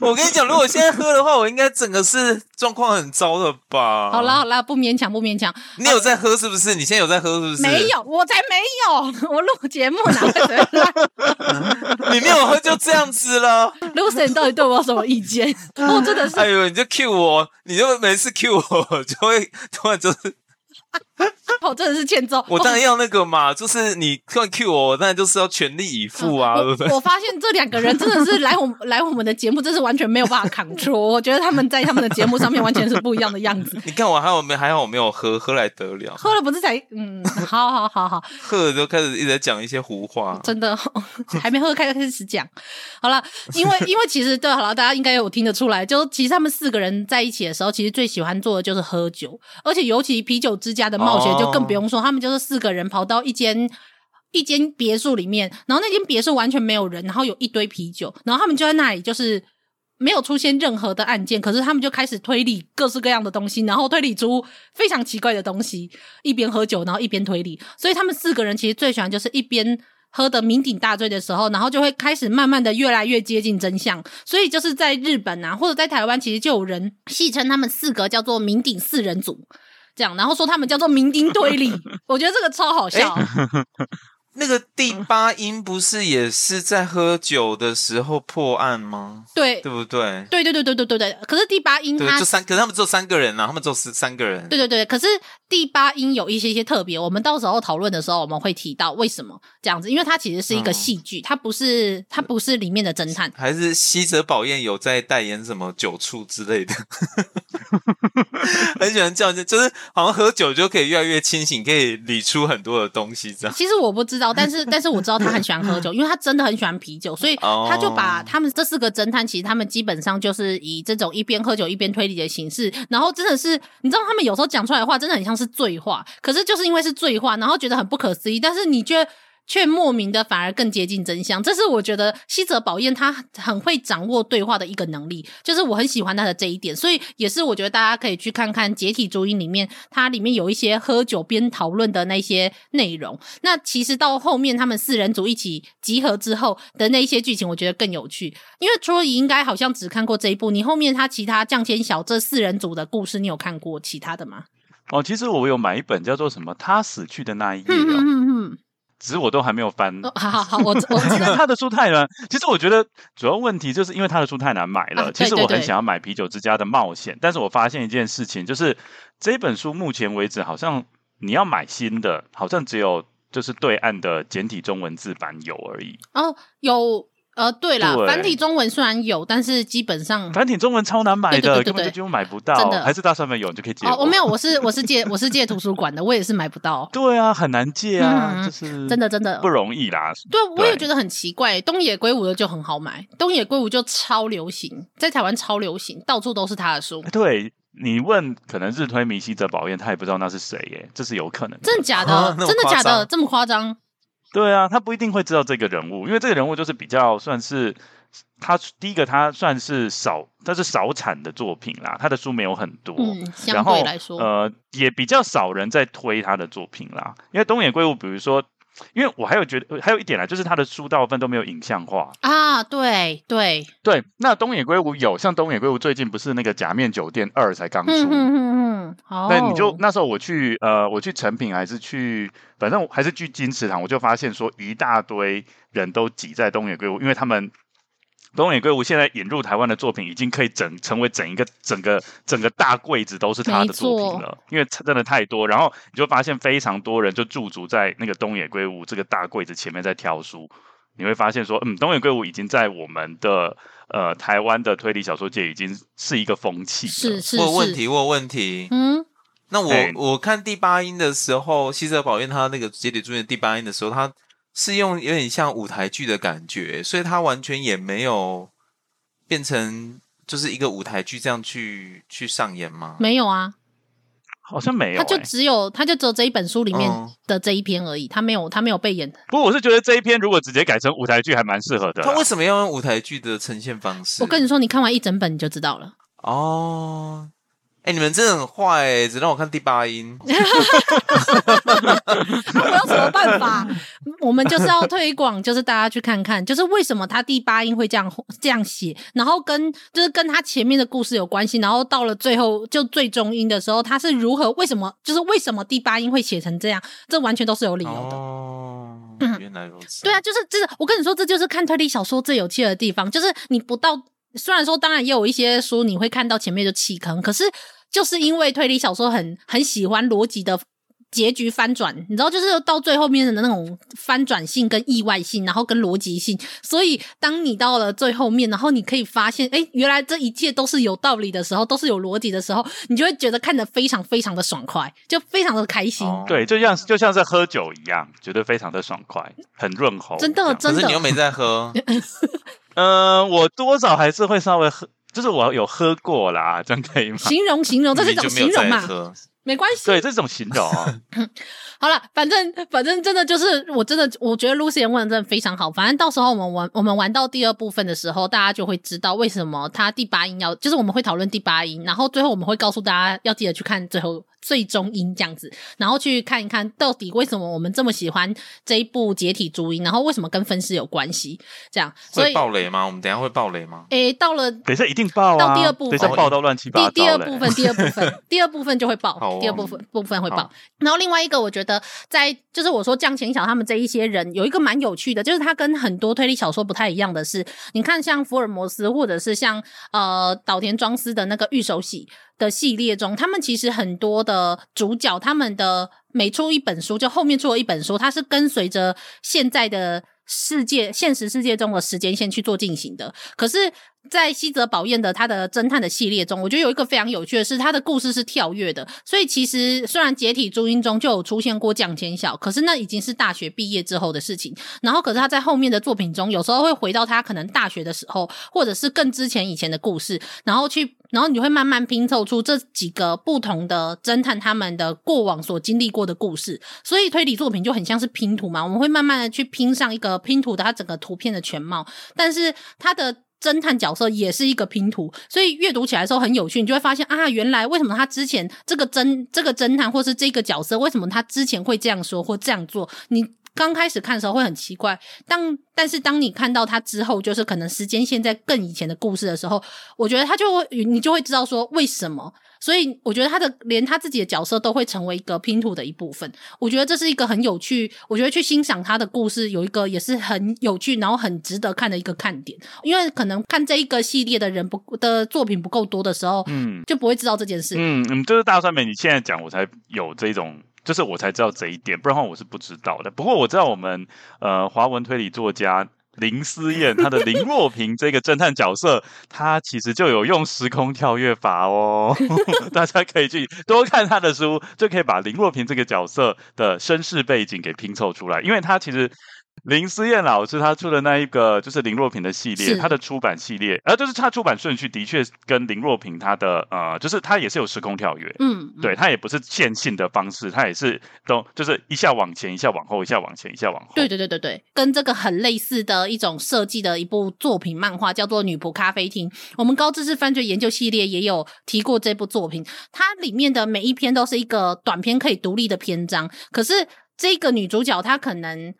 我跟你讲，如果现在喝的话，我应该整个是状况很糟的吧。好啦好啦，不勉强不勉强。你有在喝是不是？你现在有在喝是不是？没有，我才没有，我录节目哪会得来你没有喝就这样子了。 Lucien 到底对我有什么意见？我真的是，哎呦，你就 cue 我，你就每次 cue 我就会突然就是我真的是欠揍，我当然要那个嘛，就是你突然 cue 我，我当然就是要全力以赴啊，对不对？我发现这两个人真的是来我们的节目，真是完全没有办法control，我觉得他们在他们的节目上面完全是不一样的样子。你看我还好我没有喝来得了，喝了不是才好喝了就开始一直在讲一些胡话，真的还没喝开始讲。好了，因为其实对，好了，大家应该有听得出来，就其实他们四个人在一起的时候，其实最喜欢做的就是喝酒，而且尤其啤酒之家的冒险就更不用说，他们就是四个人跑到一间别墅里面，然后那间别墅完全没有人，然后有一堆啤酒，然后他们就在那里就是没有出现任何的案件，可是他们就开始推理各式各样的东西，然后推理出非常奇怪的东西，一边喝酒然后一边推理。所以他们四个人其实最喜欢就是一边喝得酩酊大醉的时候，然后就会开始慢慢的越来越接近真相。所以就是在日本啊或者在台湾，其实就有人戏称他们四个叫做酩酊四人组这样，然后说他们叫做酩酊推理。我觉得这个超好笑、那个第八音不是也是在喝酒的时候破案吗？对，对不对？对对对对对对对。可是第八音他可是他们只有三个人啊，他们只有三个人。对对对，可是第八音有一些特别，我们到时候讨论的时候我们会提到为什么这样子，因为它其实是一个戏剧，它不是里面的侦探。还是西泽保彦有在代言什么酒醋之类的？很喜欢叫，就是好像喝酒就可以越来越清醒，可以理出很多的东西这样。其实我不知道，但是我知道他很喜欢喝酒，因为他真的很喜欢啤酒，所以他就把他们这四个侦探，其实他们基本上就是以这种一边喝酒一边推理的形式，然后真的是你知道他们有时候讲出来的话真的很像是醉话，可是就是因为是醉话，然后觉得很不可思议，但是你却莫名的反而更接近真相。这是我觉得西泽保彦他很会掌握对话的一个能力，就是我很喜欢他的这一点，所以也是我觉得大家可以去看看解体足音里面，它里面有一些喝酒边讨论的那些内容。那其实到后面他们四人组一起集合之后的那一些剧情我觉得更有趣，因为 Troy 应该好像只看过这一部，你后面他其他降天小这四人组的故事你有看过其他的吗？哦，其实我有买一本叫做什么他死去的那一夜、只是我都还没有翻。好，我知道他的书太难。其实我觉得主要问题就是因为他的书太难买了。其实我很想要买《啤酒之家的冒险》，但是我发现一件事情，就是这本书目前为止好像你要买新的，好像只有就是对岸的简体中文字版有而已。哦，有。对啦，繁体中文虽然有，但是基本上繁体中文超难买的，对，根本就几乎买不到。真的，还是大蒜们有你就可以借我没有，我是借图书馆的，我也是买不到。对啊，很难借啊，就是真的不容易啦。对，我也觉得很奇怪，东野圭吾的就很好买，东野圭吾就超流行，在台湾超流行，到处都是他的书。对。你问可能日推迷西泽保彦，他也不知道那是谁耶，这是有可能的。真的假的？真的假的？这么夸张？对啊，他不一定会知道这个人物，因为这个人物就是比较算是他第一个，他算是少产的作品啦，他的书没有很多，相对来说，然后也比较少人在推他的作品啦。因为东野圭吾，比如说，因为我还有一点啦，就是他的书大部分都没有影像化啊，对。那东野圭吾有，像东野圭吾最近不是那个《假面酒店2》才刚出，那你就那时候我去成品还是去，反正还是去金石堂，我就发现说一大堆人都挤在东野圭吾，因为他们东野圭吾现在引入台湾的作品已经可以成为整个大柜子都是他的作品了，因为真的太多，然后你就发现非常多人就驻足在那个东野圭吾这个大柜子前面在挑书，你会发现说东野圭吾已经在我们的台湾的推理小说界已经是一个风气了。是我有问题那我看第八音的时候，西泽保彦他那个解体注音第八音的时候，他是用有点像舞台剧的感觉，所以它完全也没有变成就是一个舞台剧这样去上演吗？没有啊，好像没有、它就只有这一本书里面的这一篇而已，它没有被演。不过我是觉得这一篇如果直接改成舞台剧还蛮适合的。它为什么要用舞台剧的呈现方式？我跟你说，你看完一整本你就知道了。哦。你们真的很坏只让我看第八音。我有什么办法？我们就是要推广，就是大家去看看，就是为什么他第八音会这样写，然后跟他前面的故事有关系，然后到了最后就最终音的时候，他是如何为什么第八音会写成这样，这完全都是有理由的。哦，原来如此。对啊，就是我跟你说，这就是看推理小说最有趣的地方，就是你不到。虽然说当然也有一些书你会看到前面就弃坑，可是就是因为推理小说很喜欢逻辑的结局翻转，你知道就是到最后面的那种翻转性跟意外性，然后跟逻辑性，所以当你到了最后面，然后你可以发现诶原来这一切都是有道理的时候，都是有逻辑的时候，你就会觉得看得非常非常的爽快，就非常的开心、哦、对，就像是喝酒一样，觉得非常的爽快，很润喉，真的真的。可是你又没在喝我多少还是会稍微喝，就是我有喝过啦，这样可以吗？形容这是一种形容嘛，没关系，对，这种形容、啊、好啦，反正真的就是我觉得 Lucien 问的真的非常好，反正到时候我们玩到第二部分的时候，大家就会知道为什么他第八音要，就是我们会讨论第八音，然后最后我们会告诉大家要记得去看最终音这样子，然后去看一看到底为什么我们这么喜欢这一部解体注音，然后为什么跟分尸有关系这样。所以会爆雷吗？我们等一下会爆雷吗？诶，到了等一下一定爆啊，到第二部分等一下爆到乱七八糟，第二部分第二部分就会爆、哦、第二部分会爆。然后另外一个我觉得在就是我说江浅晓他们这一些人有一个蛮有趣的，就是他跟很多推理小说不太一样的是，你看像福尔摩斯或者是像岛田庄司的那个御手洗的系列中，他们其实很多的主角，他们的每出一本书就后面出了一本书，它是跟随着现在的世界现实世界中的时间线去做进行的。可是在西泽保彦的他的侦探的系列中，我觉得有一个非常有趣的是他的故事是跳跃的，所以其实虽然解体注音中就有出现过江千晓，可是那已经是大学毕业之后的事情，然后可是他在后面的作品中有时候会回到他可能大学的时候或者是更之前以前的故事，然后你会慢慢拼凑出这几个不同的侦探他们的过往所经历过的故事。所以推理作品就很像是拼图嘛，我们会慢慢的去拼上一个拼图的它整个图片的全貌，但是它的侦探角色也是一个拼图，所以阅读起来的时候很有趣，你就会发现啊，原来为什么他之前这个侦探或是这个角色为什么他之前会这样说或这样做，你刚开始看的时候会很奇怪，但是当你看到他之后就是可能时间线在更以前的故事的时候，我觉得你就会知道说为什么，所以我觉得连他自己的角色都会成为一个拼图的一部分。我觉得这是一个很有趣，我觉得去欣赏他的故事有一个也是很有趣然后很值得看的一个看点，因为可能看这一个系列的人的作品不够多的时候就不会知道这件事。就是大酸梅你现在讲我才有这种，就是我才知道这一点，不然的话我是不知道的。不过我知道我们华文推理作家林思燕，他的林若平这个侦探角色，他其实就有用时空跳跃法哦，大家可以去多看他的书，就可以把林若平这个角色的身世背景给拼凑出来。因为他其实林思燕老师他出的那一个就是林若平的系列，他的出版系列，就是他出版顺序的确跟林若平他的就是他也是有时空跳跃，对，他也不是线性的方式，他也是就是一下往前一下往后一下往前一下往后，对，跟这个很类似的一种设计的一部作品漫画叫做《女仆咖啡厅》，我们高知识犯罪研究系列也有提过这部作品，它里面的每一篇都是一个短篇可以独立的篇章，可是这个女主角她可能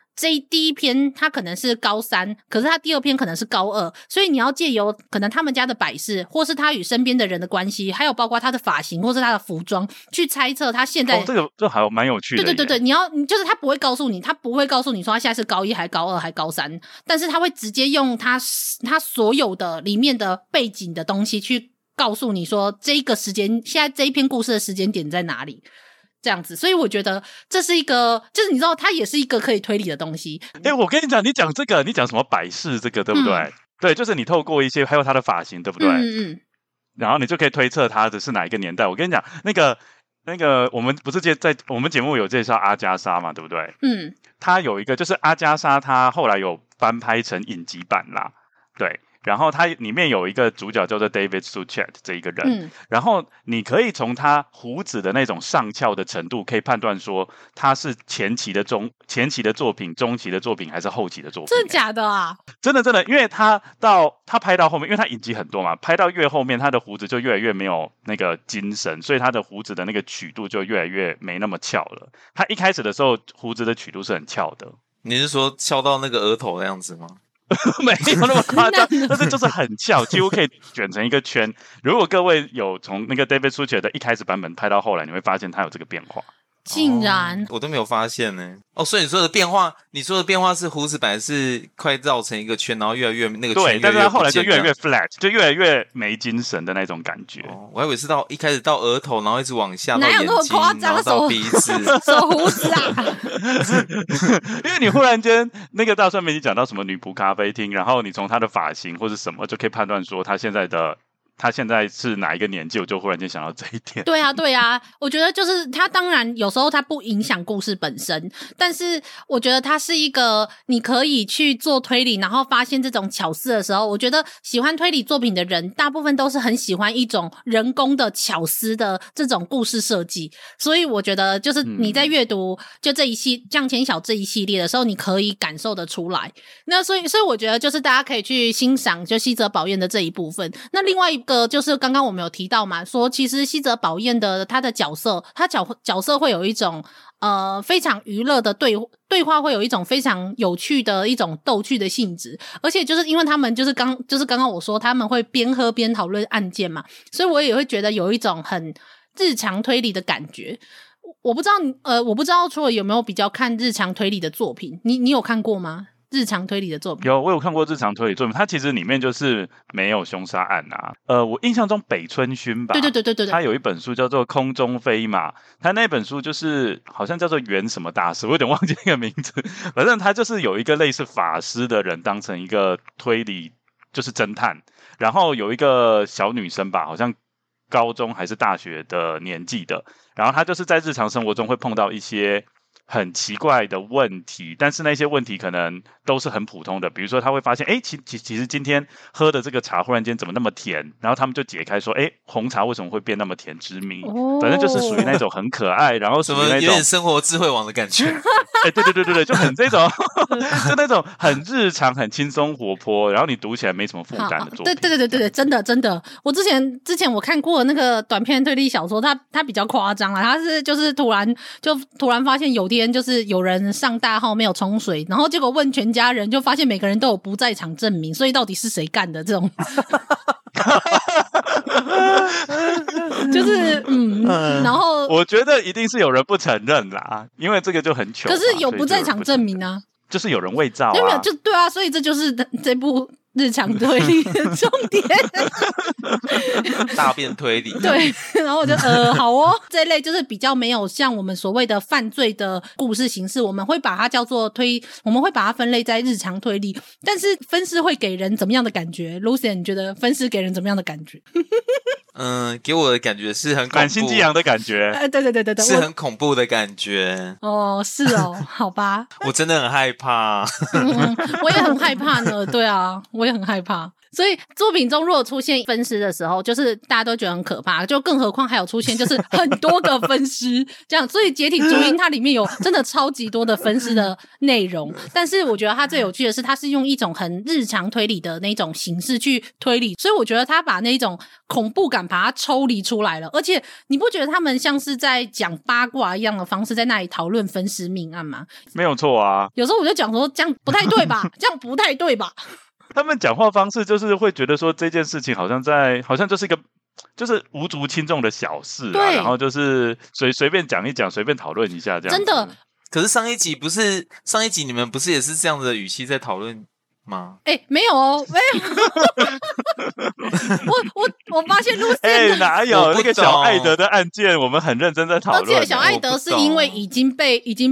第一篇她可能是高三，可是她第二篇可能是高二，所以你要借由可能他们家的摆饰或是她与身边的人的关系，还有包括她的发型或是她的服装去猜测她现在这还蛮有趣的。对，你就是她不会告诉你，她不会告诉你说她现在是高一还高二还高三，但是她会直接用她所有的里面的背景的东西去告诉你说这个时间现在这一篇故事的时间点在哪里这样子。所以我觉得这是一个，就是你知道它也是一个可以推理的东西。我跟你讲，你讲什么摆饰这个对不对？对，就是你透过一些还有他的发型对不对？然后你就可以推测他的是哪一个年代。我跟你讲，那个我们不是在我们节目有介绍阿加莎嘛，对不对？他有一个就是阿加莎，他后来有翻拍成影集版啦，对。然后他里面有一个主角叫做 David Suchet 这一个人，然后你可以从他胡子的那种上翘的程度可以判断说他是前期的作品、中期的作品还是后期的作品。真的假的啊？真的，因为他拍到后面，因为他影集很多嘛，拍到越后面他的胡子就越来越没有那个精神，所以他的胡子的那个曲度就越来越没那么翘了。他一开始的时候胡子的曲度是很翘的。你是说翘到那个额头那样子吗？没有那么夸张，但是就是很翘，几乎可以卷成一个圈。如果各位有从那个 David Suchet 的一开始版本拍到后来，你会发现他有这个变化。竟然、哦、我都没有发现呢、欸。哦，所以你说的变化是胡子本来是快绕成一个圈，然后越来越那个圈越来越不见，对，但是他后来就越来越 flat， 就越来越没精神的那种感觉。哦、我还以为是到一开始到额头，然后一直往下到眼睛，哪有那么夸张？到鼻子，手胡子啊！因为你忽然间那个大蒜没讲到什么女仆咖啡厅，然后你从她的发型或是什么就可以判断说他现在是哪一个年纪，我就忽然间想到这一点。对啊对啊，我觉得就是他当然有时候他不影响故事本身，但是我觉得他是一个你可以去做推理然后发现这种巧思的时候，我觉得喜欢推理作品的人大部分都是很喜欢一种人工的巧思的这种故事设计，所以我觉得就是你在阅读就这一系降前小这一系列的时候，你可以感受得出来。那所以我觉得就是大家可以去欣赏就西泽保彦的这一部分。那另外一个就是刚刚我们有提到嘛，说其实西泽保彦的他的角色，他角色会有一种非常娱乐的对话，会有一种非常有趣的一种逗趣的性质，而且就是因为他们就是刚刚我说他们会边喝边讨论案件嘛，所以我也会觉得有一种很日常推理的感觉。我不知道Troy有没有比较看日常推理的作品，你有看过吗？日常推理的作品有，我有看过日常推理作品，它其实里面就是没有凶杀案啊。我印象中北村薰吧，对，他有一本书叫做《空中飞马》，他那本书就是好像叫做原什么大师，我有点忘记那个名字，反正他就是有一个类似法师的人当成一个推理就是侦探，然后有一个小女生吧，好像高中还是大学的年纪的，然后他就是在日常生活中会碰到一些很奇怪的问题，但是那些问题可能都是很普通的，比如说他会发现其实今天喝的这个茶忽然间怎么那么甜，然后他们就解开说红茶为什么会变那么甜之谜、哦、反正就是属于那种很可爱，然后属于那种有点生活智慧网的感觉对，就很这种就那种很日常很轻松活泼，然后你读起来没什么负担的作品。对，真的我之前我看过那个短篇推理小说，它比较夸张啦，它是就是突然发现有点就是有人上大号没有冲水，然后结果问全家人，就发现每个人都有不在场证明，所以到底是谁干的这种就是然后我觉得一定是有人不承认啦，因为这个就很糗，可是有不在场证明啊，就是有人伪造啊，没有就对啊，所以这就是这部日常推理的重点大便推理对，然后我就好哦这类就是比较没有像我们所谓的犯罪的故事形式，我们会把它叫做我们会把它分类在日常推理，但是分尸会给人怎么样的感觉？ Lucien 你觉得分尸给人怎么样的感觉？给我的感觉是很恐怖，满心激昂的感觉对，是很恐怖的感觉哦，是哦好吧我真的很害怕我也很害怕呢，对啊我也很害怕，所以作品中如果出现分尸的时候，就是大家都觉得很可怕，就更何况还有出现就是很多个分尸这样，所以解体足音它里面有真的超级多的分尸的内容，但是我觉得它最有趣的是它是用一种很日常推理的那种形式去推理，所以我觉得它把那种恐怖感把它抽离出来了，而且你不觉得他们像是在讲八卦一样的方式在那里讨论分尸命案吗？没有错啊，有时候我就讲说这样不太对吧这样不太对吧，他们讲话方式就是会觉得说这件事情好像就是一个就是无足轻重的小事啊，然后就是随便讲一讲，随便讨论一下这样。真的，可是上一集你们不是也是这样的语气在讨论吗？没有哦，我发现Lucien哪有那个小艾德的案件，我们很认真在讨论，而且小艾德是因为已经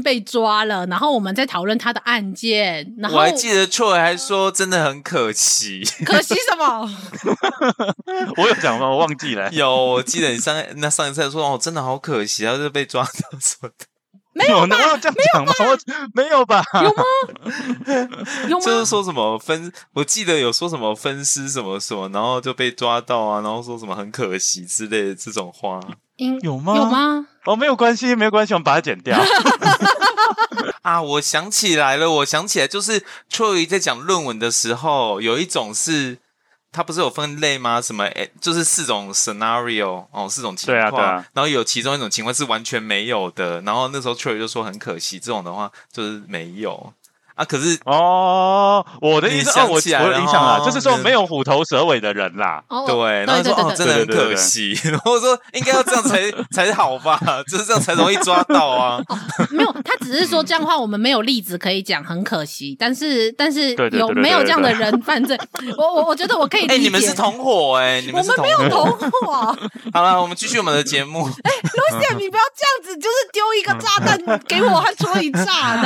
被抓了，然后我们在讨论他的案件，然后我还记得Troy还说真的很可惜可惜什么我有讲吗？我忘记了有，我记得你上一次说哦，真的好可惜他就被抓到什么的，没有吧？没有吧？有吗？就是说什么我记得有说什么分尸什么什么，然后就被抓到啊，然后说什么很可惜之类的这种话，有吗？哦，没有关系，我们把它剪掉。啊，我想起来，就是Troy在讲论文的时候，有一种是。它不是有分类吗？什么就是四种 scenario 哦，四种情况，对啊，然后有其中一种情况是完全没有的，然后那时候 Troy 就说很可惜，这种的话就是没有啊，可是哦，我的意思啊，我有影响啦，就是说没有虎头蛇尾的人啦，哦、对，然后说哦，真的很可惜，对对对对对然后说应该要这样才好吧，就是这样才容易抓到啊。哦、没有，他只是说这样的话，我们没有例子可以讲，很可惜。但是有没有这样的人犯罪，我觉得我可以理解。哎、欸，你们是同伙哎、欸，你们是同伙我们没有同伙。好了，我们继续我们的节目。哎、欸、，Lucien， 你不要这样子，就是丢一个炸弹给我和戳一炸，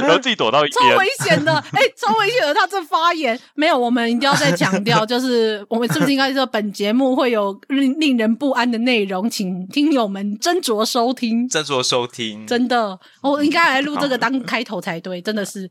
然后自己躲到一边，超危险的！哎、欸，超危险的！他这发言没有，我们一定要再强调，就是我们是不是应该说本节目会有令人不安的内容，请听友们斟酌收听，斟酌收听。真的，我应该来录这个当开头才对，真的是。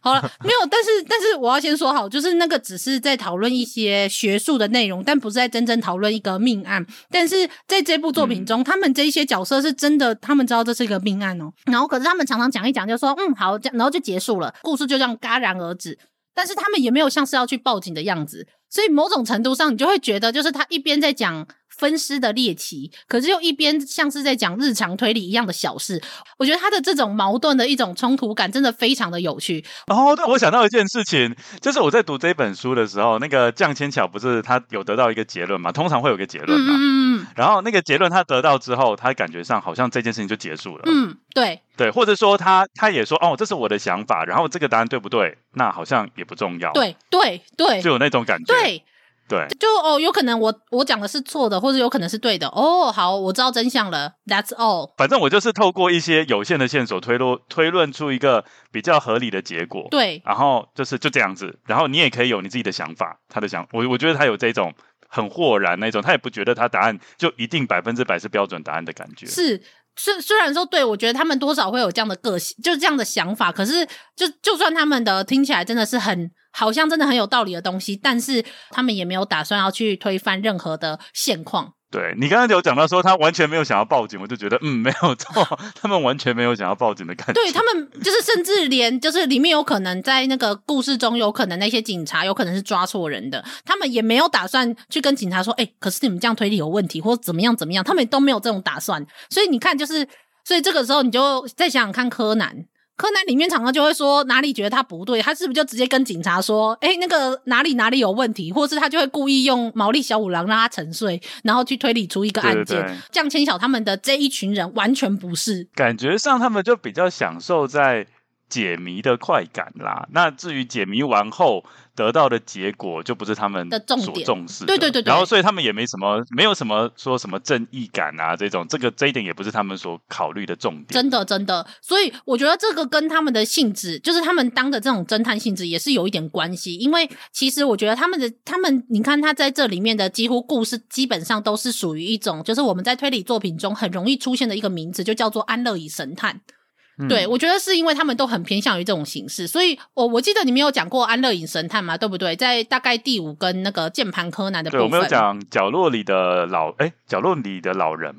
好了，没有，但是我要先说好，就是那个只是在讨论一些学术的内容，但不是在真正讨论一个命案。但是在这部作品中，他们这一些角色是真的，他们知道这是一个命案哦。然后，可是他们常常讲一讲，就说好，然后就结束了，故事就这样戛然而止。但是他们也没有像是要去报警的样子，所以某种程度上你就会觉得，就是他一边在讲分尸的猎奇，可是又一边像是在讲日常推理一样的小事。我觉得他的这种矛盾的一种冲突感真的非常的有趣。然后我想到一件事情，就是我在读这本书的时候，那个降千巧不是他有得到一个结论嘛？通常会有一个结论嘛。然后那个结论他得到之后，他感觉上好像这件事情就结束了。嗯，对。对，或者说他也说哦，这是我的想法，然后这个答案对不对？那好像也不重要。对，就有那种感觉。对。对，就哦，有可能我讲的是错的，或者有可能是对的。哦，好，我知道真相了。That's all。反正我就是透过一些有限的线索推论出一个比较合理的结果。对，然后就是就这样子。然后你也可以有你自己的想法，他的想，我觉得他有这种很豁然那种，他也不觉得他答案就一定100%是标准答案的感觉。是。虽然说对，我觉得他们多少会有这样的个性，就是这样的想法，可是就算他们的听起来真的是很好像真的很有道理的东西，但是他们也没有打算要去推翻任何的现况。对，你刚刚有讲到说他完全没有想要报警，我就觉得没有错，他们完全没有想要报警的感觉。对，他们就是甚至连就是里面有可能在那个故事中有可能那些警察有可能是抓错人的，他们也没有打算去跟警察说可是你们这样推理有问题或者怎么样，他们都没有这种打算。所以你看就是所以这个时候你就再想想看柯南里面常常就会说哪里觉得他不对，他是不是就直接跟警察说那个哪里有问题，或是他就会故意用毛利小五郎让他沉睡，然后去推理出一个案件。对，降千巧他们的这一群人完全不是，感觉上他们就比较享受在解谜的快感啦。那至于解谜完后得到的结果就不是他们所重视的。对，然后所以他们也没有什么说什么正义感啊，这一点也不是他们所考虑的重点。真的，所以我觉得这个跟他们的性质，就是他们当的这种侦探性质也是有一点关系。因为其实我觉得他们你看他在这里面的几乎故事基本上都是属于一种就是我们在推理作品中很容易出现的一个名词，就叫做安乐椅神探。对，我觉得是因为他们都很偏向于这种形式，所以我记得你没有讲过安乐椅神探嘛，对不对？在大概第5跟那个键盘柯南的部分，对，我没有讲角落里的老人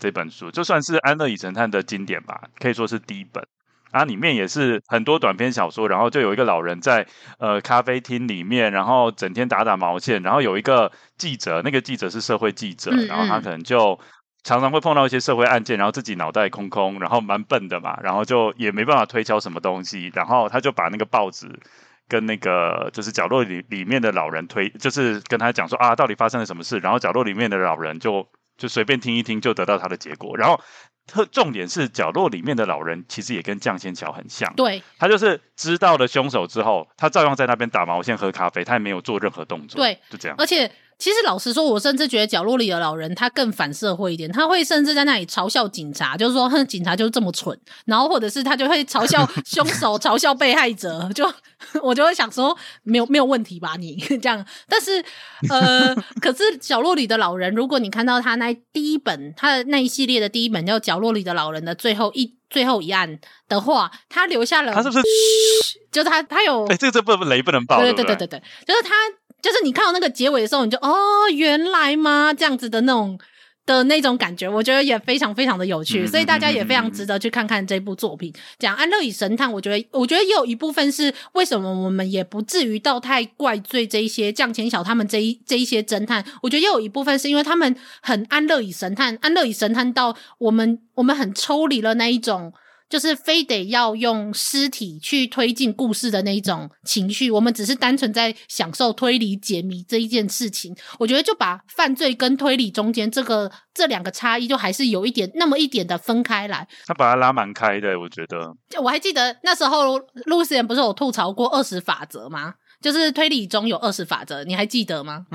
这本书，就算是安乐椅神探的经典吧，可以说是第一本。啊，里面也是很多短篇小说，然后就有一个老人在咖啡厅里面，然后整天打毛线，然后有一个记者，那个记者是社会记者，然后他可能就常常会碰到一些社会案件，然后自己脑袋空空，然后蛮笨的嘛，然后就也没办法推敲什么东西，然后他就把那个报纸跟那个就是角落里面的老人就是跟他讲说啊，到底发生了什么事，然后角落里面的老人就随便听一听就得到他的结果。然后重点是角落里面的老人其实也跟降千巧很像，对，他就是知道了凶手之后，他照样在那边打毛线喝咖啡，他也没有做任何动作，对，就这样。而且其实老实说，我甚至觉得角落里的老人他更反社会一点，他会甚至在那里嘲笑警察，就是说哼，警察就是这么蠢，然后或者是他就会嘲笑凶手嘲笑被害者，就我就会想说没有问题吧你这样。但是可是角落里的老人，如果你看到他那第一本，他的那一系列的第一本叫角落里的老人的最后一案的话，他留下了，他是不是就是他有这个雷不能爆，对，就是他就是你看到那个结尾的时候，你就哦，原来吗？这样子的那种感觉，我觉得也非常非常的有趣，所以大家也非常值得去看看这部作品。讲安乐椅神探，我觉得也有一部分是为什么我们也不至于到太怪罪这一些降千巧他们这一些侦探，我觉得也有一部分是因为他们很安乐椅神探，安乐椅神探到我们很抽离了那一种。就是非得要用尸体去推进故事的那一种情绪，我们只是单纯在享受推理解谜这一件事情。我觉得就把犯罪跟推理中间这两个差异就还是有一点那么一点的分开来，他把它拉蛮开的。我觉得我还记得那时候 Lucien 不是有吐槽过20法则吗？就是推理中有20法则，你还记得吗？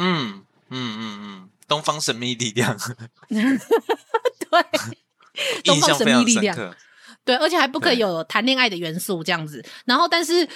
东方神秘力量对东方神秘力量，对，而且还不可以有谈恋爱的元素这样子。然后但是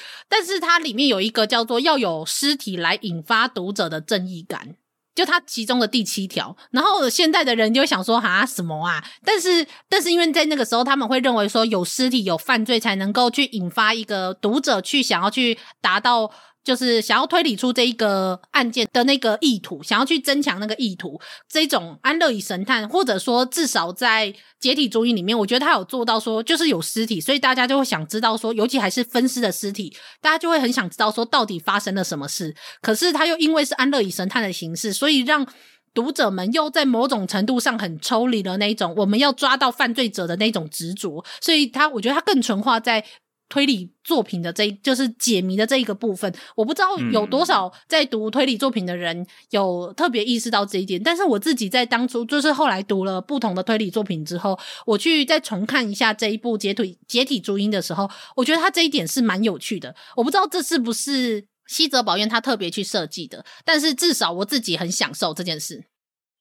它里面有一个叫做要有尸体来引发读者的正义感，就它其中的第7条。然后现代的人就会想说哈什么啊，但是因为在那个时候他们会认为说有尸体有犯罪才能够去引发一个读者去想要去达到，就是想要推理出这一个案件的那个意图，想要去增强那个意图。这种安乐椅神探或者说至少在解体主义里面，我觉得他有做到说就是有尸体，所以大家就会想知道说，尤其还是分尸的尸体，大家就会很想知道说到底发生了什么事。可是他又因为是安乐椅神探的形式，所以让读者们又在某种程度上很抽离了那种我们要抓到犯罪者的那种执着，所以我觉得他更纯化在推理作品的就是解谜的这一个部分。我不知道有多少在读推理作品的人有特别意识到这一点，但是我自己在当初就是后来读了不同的推理作品之后，我去再重看一下这一部解体诛阴的时候，我觉得他这一点是蛮有趣的。我不知道这是不是西泽保彦他特别去设计的，但是至少我自己很享受这件事。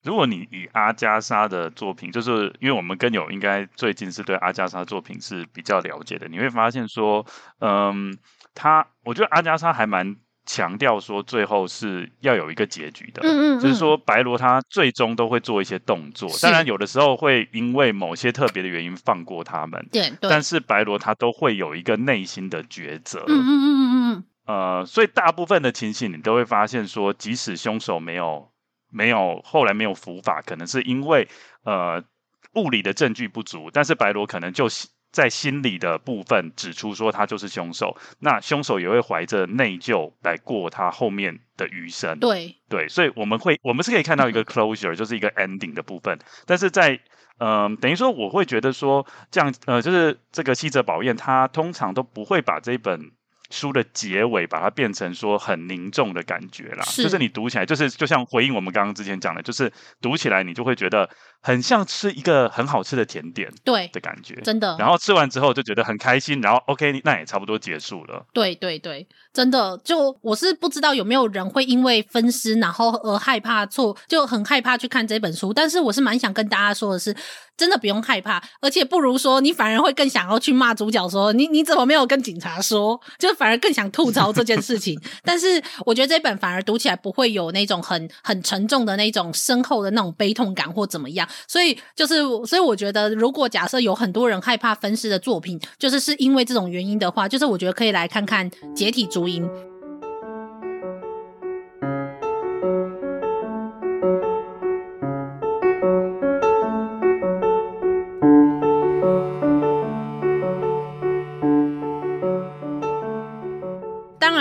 如果你以阿加莎的作品，就是因为我们跟友应该最近是对阿加莎作品是比较了解的，你会发现说我觉得阿加莎还蛮强调说最后是要有一个结局的。就是说白罗他最终都会做一些动作，当然有的时候会因为某些特别的原因放过他们，对，但是白罗他都会有一个内心的抉择。所以大部分的情形你都会发现说，即使凶手后来没有伏法，可能是因为物理的证据不足，但是白罗可能就在心理的部分指出说他就是凶手，那凶手也会怀着内疚来过他后面的余生。对，所以我们是可以看到一个 closure 就是一个 ending 的部分。但是在等于说我会觉得说这样就是这个西泽保彦他通常都不会把这本书的结尾把它变成说很凝重的感觉啦，就是你读起来就像回应我们刚刚之前讲的，就是读起来你就会觉得很像吃一个很好吃的甜点的感觉，真的，然后吃完之后就觉得很开心，然后 OK 那也差不多结束了。对，真的，就我是不知道有没有人会因为分尸然后而害怕就很害怕去看这本书，但是我是蛮想跟大家说的是真的不用害怕，而且不如说你反而会更想要去骂主角说你怎么没有跟警察说，就反而更想吐槽这件事情但是我觉得这本反而读起来不会有那种很沉重的那种深厚的那种悲痛感或怎么样。所以我觉得如果假设有很多人害怕分尸的作品就是因为这种原因的话，就是我觉得可以来看看解体诛阴。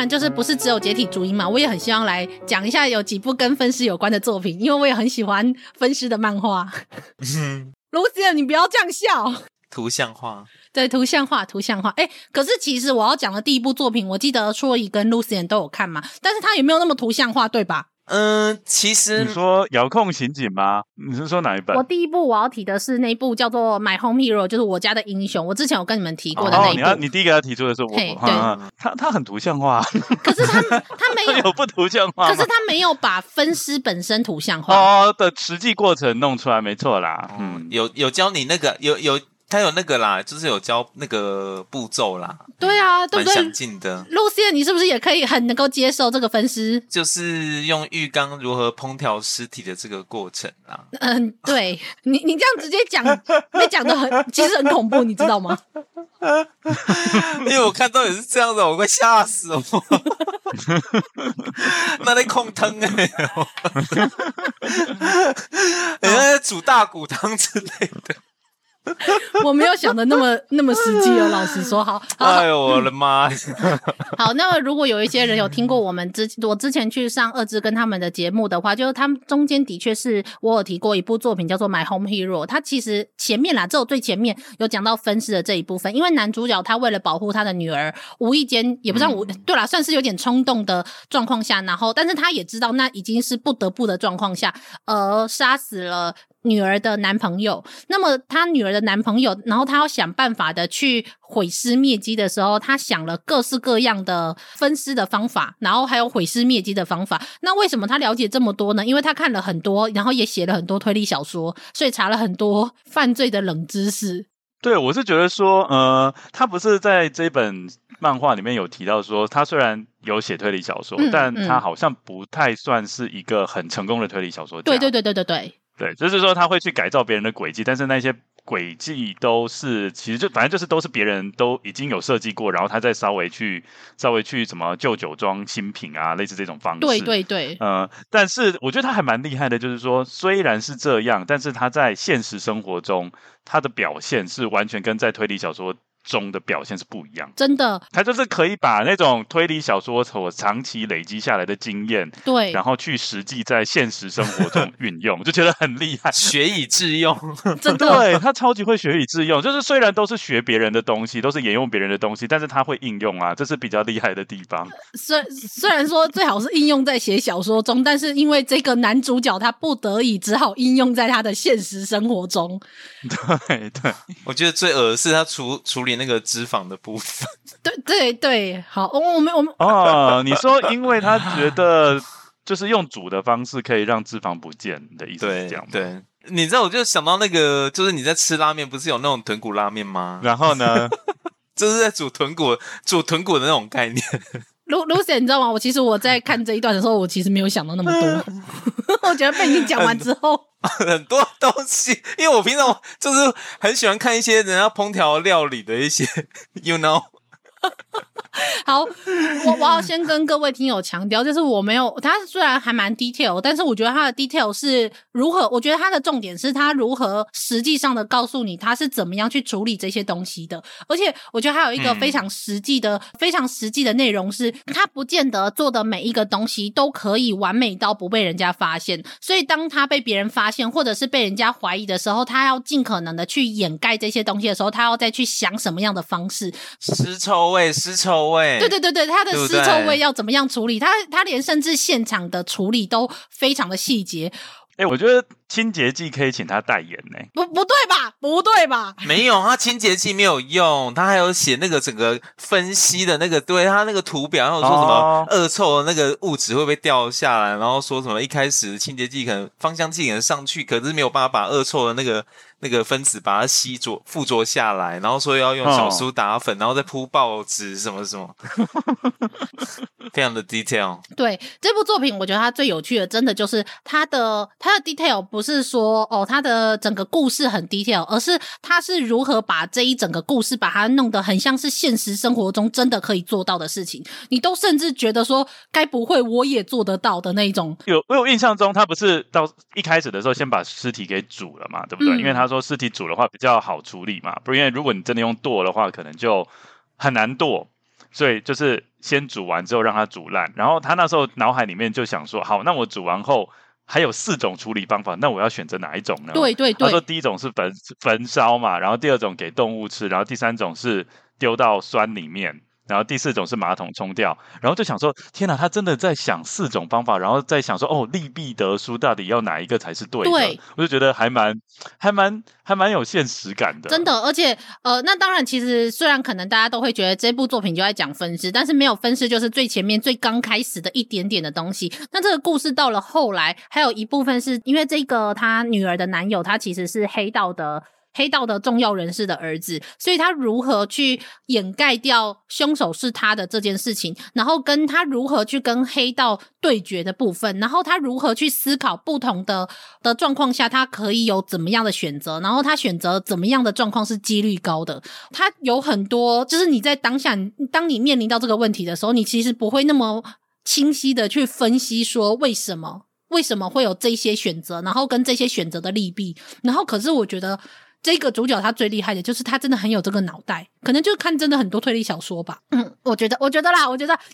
就是不是只有解体诛阴嘛，我也很希望来讲一下有几部跟分尸有关的作品，因为我也很喜欢分尸的漫画。Lucien 你不要这样笑，图像化，对，图像化。可是其实我要讲的第一部作品，我记得Troy跟 Lucien 都有看嘛，但是他也没有那么图像化，对吧？其实你说遥控刑警吗？你是说哪一本？我第一部我要提的是那一部叫做 My Home Hero， 就是我家的英雄，我之前有跟你们提过的那一部。你第一个要提出的是我，对，他很图像化，可是他没有不图像化，可是他没有把分尸本身图像化的实际过程弄出来，没错啦。有教你那个他有那个啦，就是有教那个步骤啦。对啊，对不对？蛮详尽的。Lucien，你是不是也可以很能够接受这个分尸？就是用浴缸如何烹调尸体的这个过程啦。对，你这样直接讲，被讲的其实很恐怖，你知道吗？因为我看到也是这样的，我快吓死我。那在控汤人家在煮大骨汤之类的。我没有想的那么实际哦，老实说。好，哎呦我的妈。好，那如果有一些人有听过我之前去上2支跟他们的节目的话，就是他们中间的确是我有提过一部作品叫做 My Home Hero， 他其实前面啦，只有最前面有讲到分尸的这一部分，因为男主角他为了保护他的女儿，无意间也不算对啦，算是有点冲动的状况下，然后但是他也知道那已经是不得不的状况下杀死了女儿的男朋友。那么他女儿的男朋友，然后他要想办法的去毁尸灭迹的时候，他想了各式各样的分尸的方法，然后还有毁尸灭迹的方法。那为什么他了解这么多呢？因为他看了很多，然后也写了很多推理小说，所以查了很多犯罪的冷知识。对，我是觉得说他不是在这本漫画里面有提到说他虽然有写推理小说，但他好像不太算是一个很成功的推理小说家。对，就是说他会去改造别人的轨迹，但是那些轨迹都是其实就反正就是都是别人都已经有设计过，然后他再稍微去什么旧酒庄新品啊，类似这种方式。对，但是我觉得他还蛮厉害的，就是说虽然是这样，但是他在现实生活中他的表现是完全跟在推理小说中的表现是不一样，真的，他就是可以把那种推理小说所长期累积下来的经验，对，然后去实际在现实生活中运用，就觉得很厉害，学以致用，真的，对，他超级会学以致用，就是虽然都是学别人的东西，都是沿用别人的东西，但是他会应用啊，这是比较厉害的地方。虽然说最好是应用在写小说中，但是因为这个男主角他不得已只好应用在他的现实生活中。对，我觉得最恶的是他处理那个脂肪的部分。对，好，我们哦，你说因为他觉得就是用煮的方式可以让脂肪不见的意思是这样吗？对，你知道我就想到那个，就是你在吃拉面不是有那种豚骨拉面吗？然后呢，就是在煮豚骨的那种概念。Lucien， 你知道吗？其实我在看这一段的时候，我其实没有想到那么多。我觉得被你讲完之后，很多东西，因为我平常就是很喜欢看一些人家烹调料理的一些 ，you know。好，我要先跟各位听友强调，就是我没有，他虽然还蛮 detail， 但是我觉得他的 detail 是如何，我觉得他的重点是他如何实际上的告诉你他是怎么样去处理这些东西的。而且我觉得还有一个非常实际的、非常实际的内容是，他不见得做的每一个东西都可以完美到不被人家发现，所以当他被别人发现或者是被人家怀疑的时候，他要尽可能的去掩盖这些东西的时候，他要再去想什么样的方式。尸臭味，对，他的尸臭味要怎么样处理？他连甚至现场的处理都非常的细节。我觉得清洁剂可以请他代言呢。不对吧？没有，他清洁剂没有用，他还有写那个整个分析的那个，对，他那个图表，然后说什么恶臭的那个物质会不会掉下来，然后说什么一开始清洁剂可能芳香剂可能上去，可是没有办法把恶臭的那个分子把它附着下来，然后说要用小苏打粉，然后再铺报纸什么什么，非常的 detail。对，这部作品我觉得它最有趣的真的就是它的 detail 不是说它的整个故事很 detail， 而是它是如何把这一整个故事把它弄得很像是现实生活中真的可以做到的事情，你都甚至觉得说该不会我也做得到的那一种。我有印象中他不是到一开始的时候先把尸体给煮了嘛，对不对？因为他说尸体煮的话比较好处理嘛，不然因为如果你真的用剁的话可能就很难剁，所以就是先煮完之后让它煮烂，然后他那时候脑海里面就想说，好，那我煮完后还有4种处理方法，那我要选择哪一种呢？对，他说第一种是焚烧嘛，然后第二种给动物吃，然后第3种是丢到酸里面，然后第4种是马桶冲掉，然后就想说天哪，他真的在想4种方法，然后在想说利弊得失到底要哪一个才是对的。对，我就觉得还蛮有现实感的，真的。而且那当然，其实虽然可能大家都会觉得这部作品就在讲分尸，但是没有分尸就是最前面最刚开始的一点点的东西。那这个故事到了后来还有一部分是因为这个他女儿的男友他其实是黑道的重要人士的儿子，所以他如何去掩盖掉凶手是他的这件事情，然后跟他如何去跟黑道对决的部分，然后他如何去思考不同的状况下他可以有怎么样的选择，然后他选择怎么样的状况是几率高的。他有很多就是你在当下当你面临到这个问题的时候，你其实不会那么清晰的去分析说为什么会有这些选择，然后跟这些选择的利弊，然后可是我觉得这个主角他最厉害的就是他真的很有这个脑袋，可能就看真的很多推理小说吧。嗯，我觉得，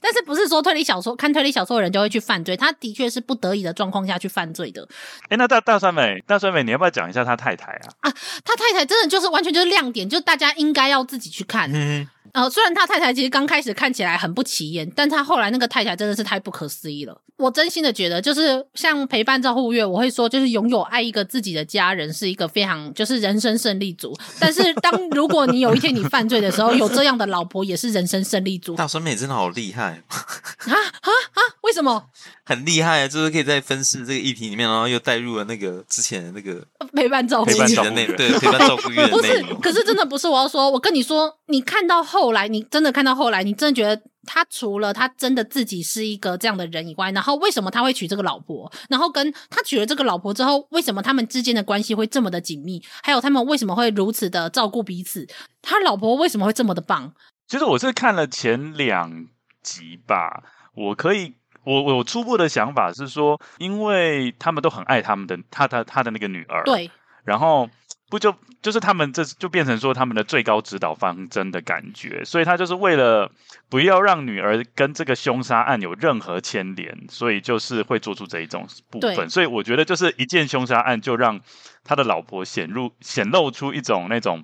但是不是说推理小说看推理小说的人就会去犯罪，他的确是不得已的状况下去犯罪的。欸，那大酸美你要不要讲一下他太太啊？啊，他太太真的就是完全就是亮点，就是大家应该要自己去看。嗯，虽然他太太其实刚开始看起来很不起眼，但他后来那个太太真的是太不可思议了。我真心的觉得就是像陪伴照护月，我会说就是拥有爱一个自己的家人是一个非常就是人生胜利组，但是当如果你有一天你犯罪的时候有这样的老婆也是人生胜利组。大酸美真的好厉害啊！为什么很厉害啊？就是可以在分析这个议题里面，然后又带入了那个之前的那个陪伴照顾月的内容，对，陪伴照顾月的内容。不是，可是真的不是我要说，我跟你说，你看到后来，你真的看到后来，你真的觉得。他除了他真的自己是一个这样的人以外，然后为什么他会娶这个老婆，然后跟他娶了这个老婆之后为什么他们之间的关系会这么的紧密，还有他们为什么会如此的照顾彼此，他老婆为什么会这么的棒。其实我是看了前2集吧，我初步的想法是说，因为他们都很爱他们的他的那个女儿，对，然后不就是他们这就变成说他们的最高指导方针的感觉，所以他就是为了不要让女儿跟这个凶杀案有任何牵连，所以就是会做出这一种部分。所以我觉得就是一件凶杀案就让他的老婆显露出一种那种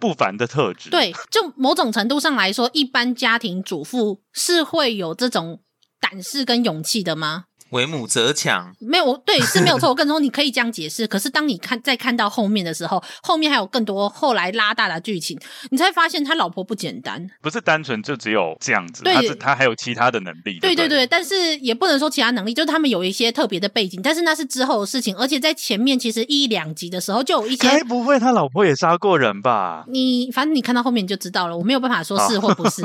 不凡的特质。对，就某种程度上来说，一般家庭主妇是会有这种胆识跟勇气的吗？为母则强，没有，对，是没有错。我跟你说，你可以这样解释。可是当你看到后面的时候，后面还有更多后来拉大的剧情，你才发现他老婆不简单，不是单纯就只有这样子，他还有其他的能力。对对对，但是也不能说其他能力，就是他们有一些特别的背景，但是那是之后的事情。而且在前面其实1、2集的时候就有一些，该不会他老婆也杀过人吧？你反正你看到后面你就知道了，我没有办法说是或不是。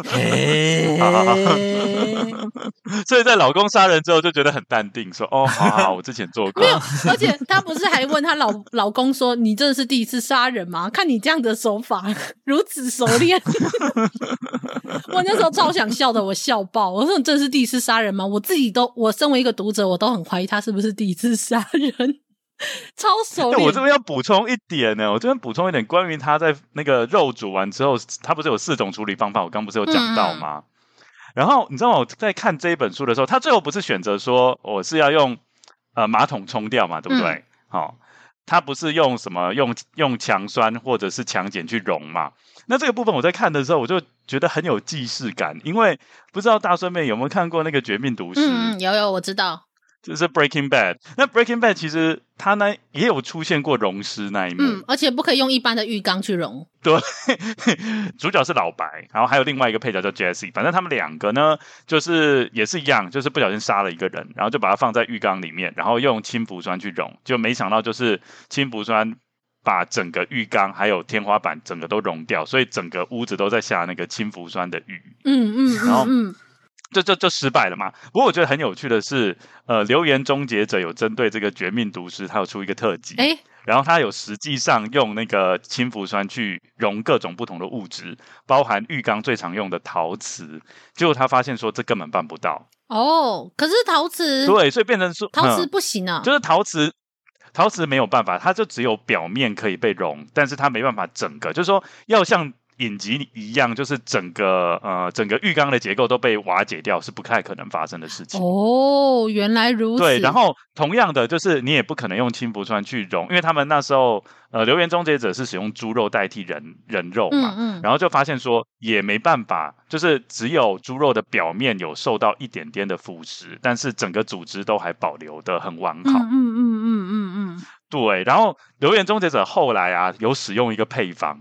所以在老公杀人之后就觉得很大。淡定说哦好我之前做过。没有，而且他不是还问他 老公说，你真的是第一次杀人吗？看你这样的手法如此熟练。我那时候超想笑的，我笑爆，我说你真的是第一次杀人吗？我身为一个读者我都很怀疑他是不是第一次杀人。超熟练。我这边要补充一点呢，我这边补充一点关于他在那个肉煮完之后他不是有4种处理方法，我刚不是有讲到吗？然后你知道我在看这一本书的时候，他最后不是选择说我是要用马桶冲掉嘛，对不对？好，他不是用什么用强酸或者是强碱去溶嘛？那这个部分我在看的时候，我就觉得很有既视感，因为不知道大酸妹有没有看过那个《绝命毒师》？有，我知道，就是 Breaking Bad。那 Breaking Bad 其实他呢也有出现过溶尸那一幕，而且不可以用一般的浴缸去溶。对，主角是老白，然后还有另外一个配角叫 Jesse， 反正他们2个呢，就是也是一样，就是不小心杀了一个人，然后就把他放在浴缸里面，然后用氢氟酸去溶，就没想到就是氢氟酸把整个浴缸还有天花板整个都溶掉，所以整个屋子都在下那个氢氟酸的雨。然后就失败了嘛。不过我觉得很有趣的是，留言终结者有针对这个绝命毒师，他有出一个特辑，然后他有实际上用那个氢氟酸去溶各种不同的物质，包含浴缸最常用的陶瓷，结果他发现说这根本办不到。可是陶瓷，对，所以变成说陶瓷不行啊，就是陶瓷没有办法，它就只有表面可以被溶，但是它没办法整个，就是说要像影集一样，就是整个浴缸的结构都被瓦解掉，是不太可能发生的事情。原来如此。对，然后同样的就是你也不可能用氢氟酸去溶，因为他们那时候留言终结者是使用猪肉代替人肉嘛，然后就发现说也没办法，就是只有猪肉的表面有受到一点点的腐蚀，但是整个组织都还保留的很完好。对，然后留言终结者后来有使用一个配方。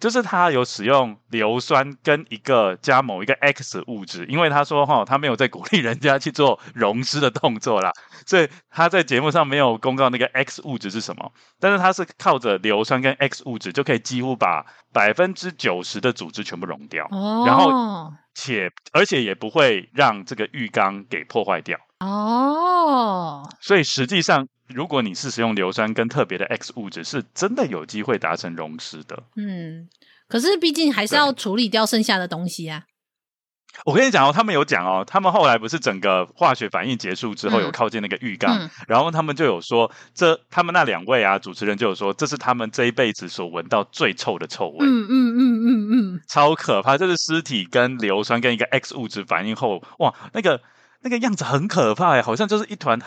就是他有使用硫酸跟一个加某一个 X 物质，因为他说他没有在鼓励人家去做溶尸的动作啦，所以他在节目上没有公告那个 X 物质是什么，但是他是靠着硫酸跟 X 物质就可以几乎把 90% 的组织全部溶掉，然后而且也不会让这个浴缸给破坏掉。所以实际上如果你是使用硫酸跟特别的 X 物质，是真的有机会达成溶尸的。可是毕竟还是要处理掉剩下的东西啊。我跟你讲哦，他们有讲哦，他们后来不是整个化学反应结束之后有靠近那个浴缸，然后他们就有说，他们那两位啊主持人就有说，这是他们这一辈子所闻到最臭的臭味，超可怕，就是尸体跟硫酸跟一个 X 物质反应后，哇，那个样子很可怕耶，好像就是一团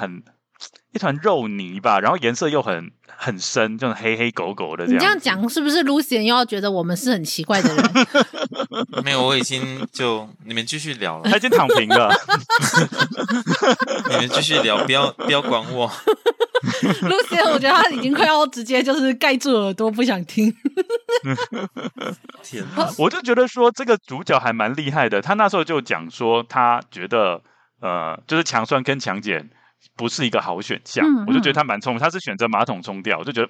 肉泥吧，然后颜色又很深，就是黑黑狗狗的这样。你这样讲是不是 Lucien 又要觉得我们是很奇怪的人？没有，我已经就你们继续聊了，他已经躺平了。你们继续聊，不要管我。Lucien 我觉得他已经快要直接就是盖住耳朵不想听。天哪，我就觉得说这个主角还蛮厉害的，他那时候就讲说他觉得就是强酸跟强碱不是一个好选项，我就觉得他蛮聪明，他是选择马桶冲掉，我就觉得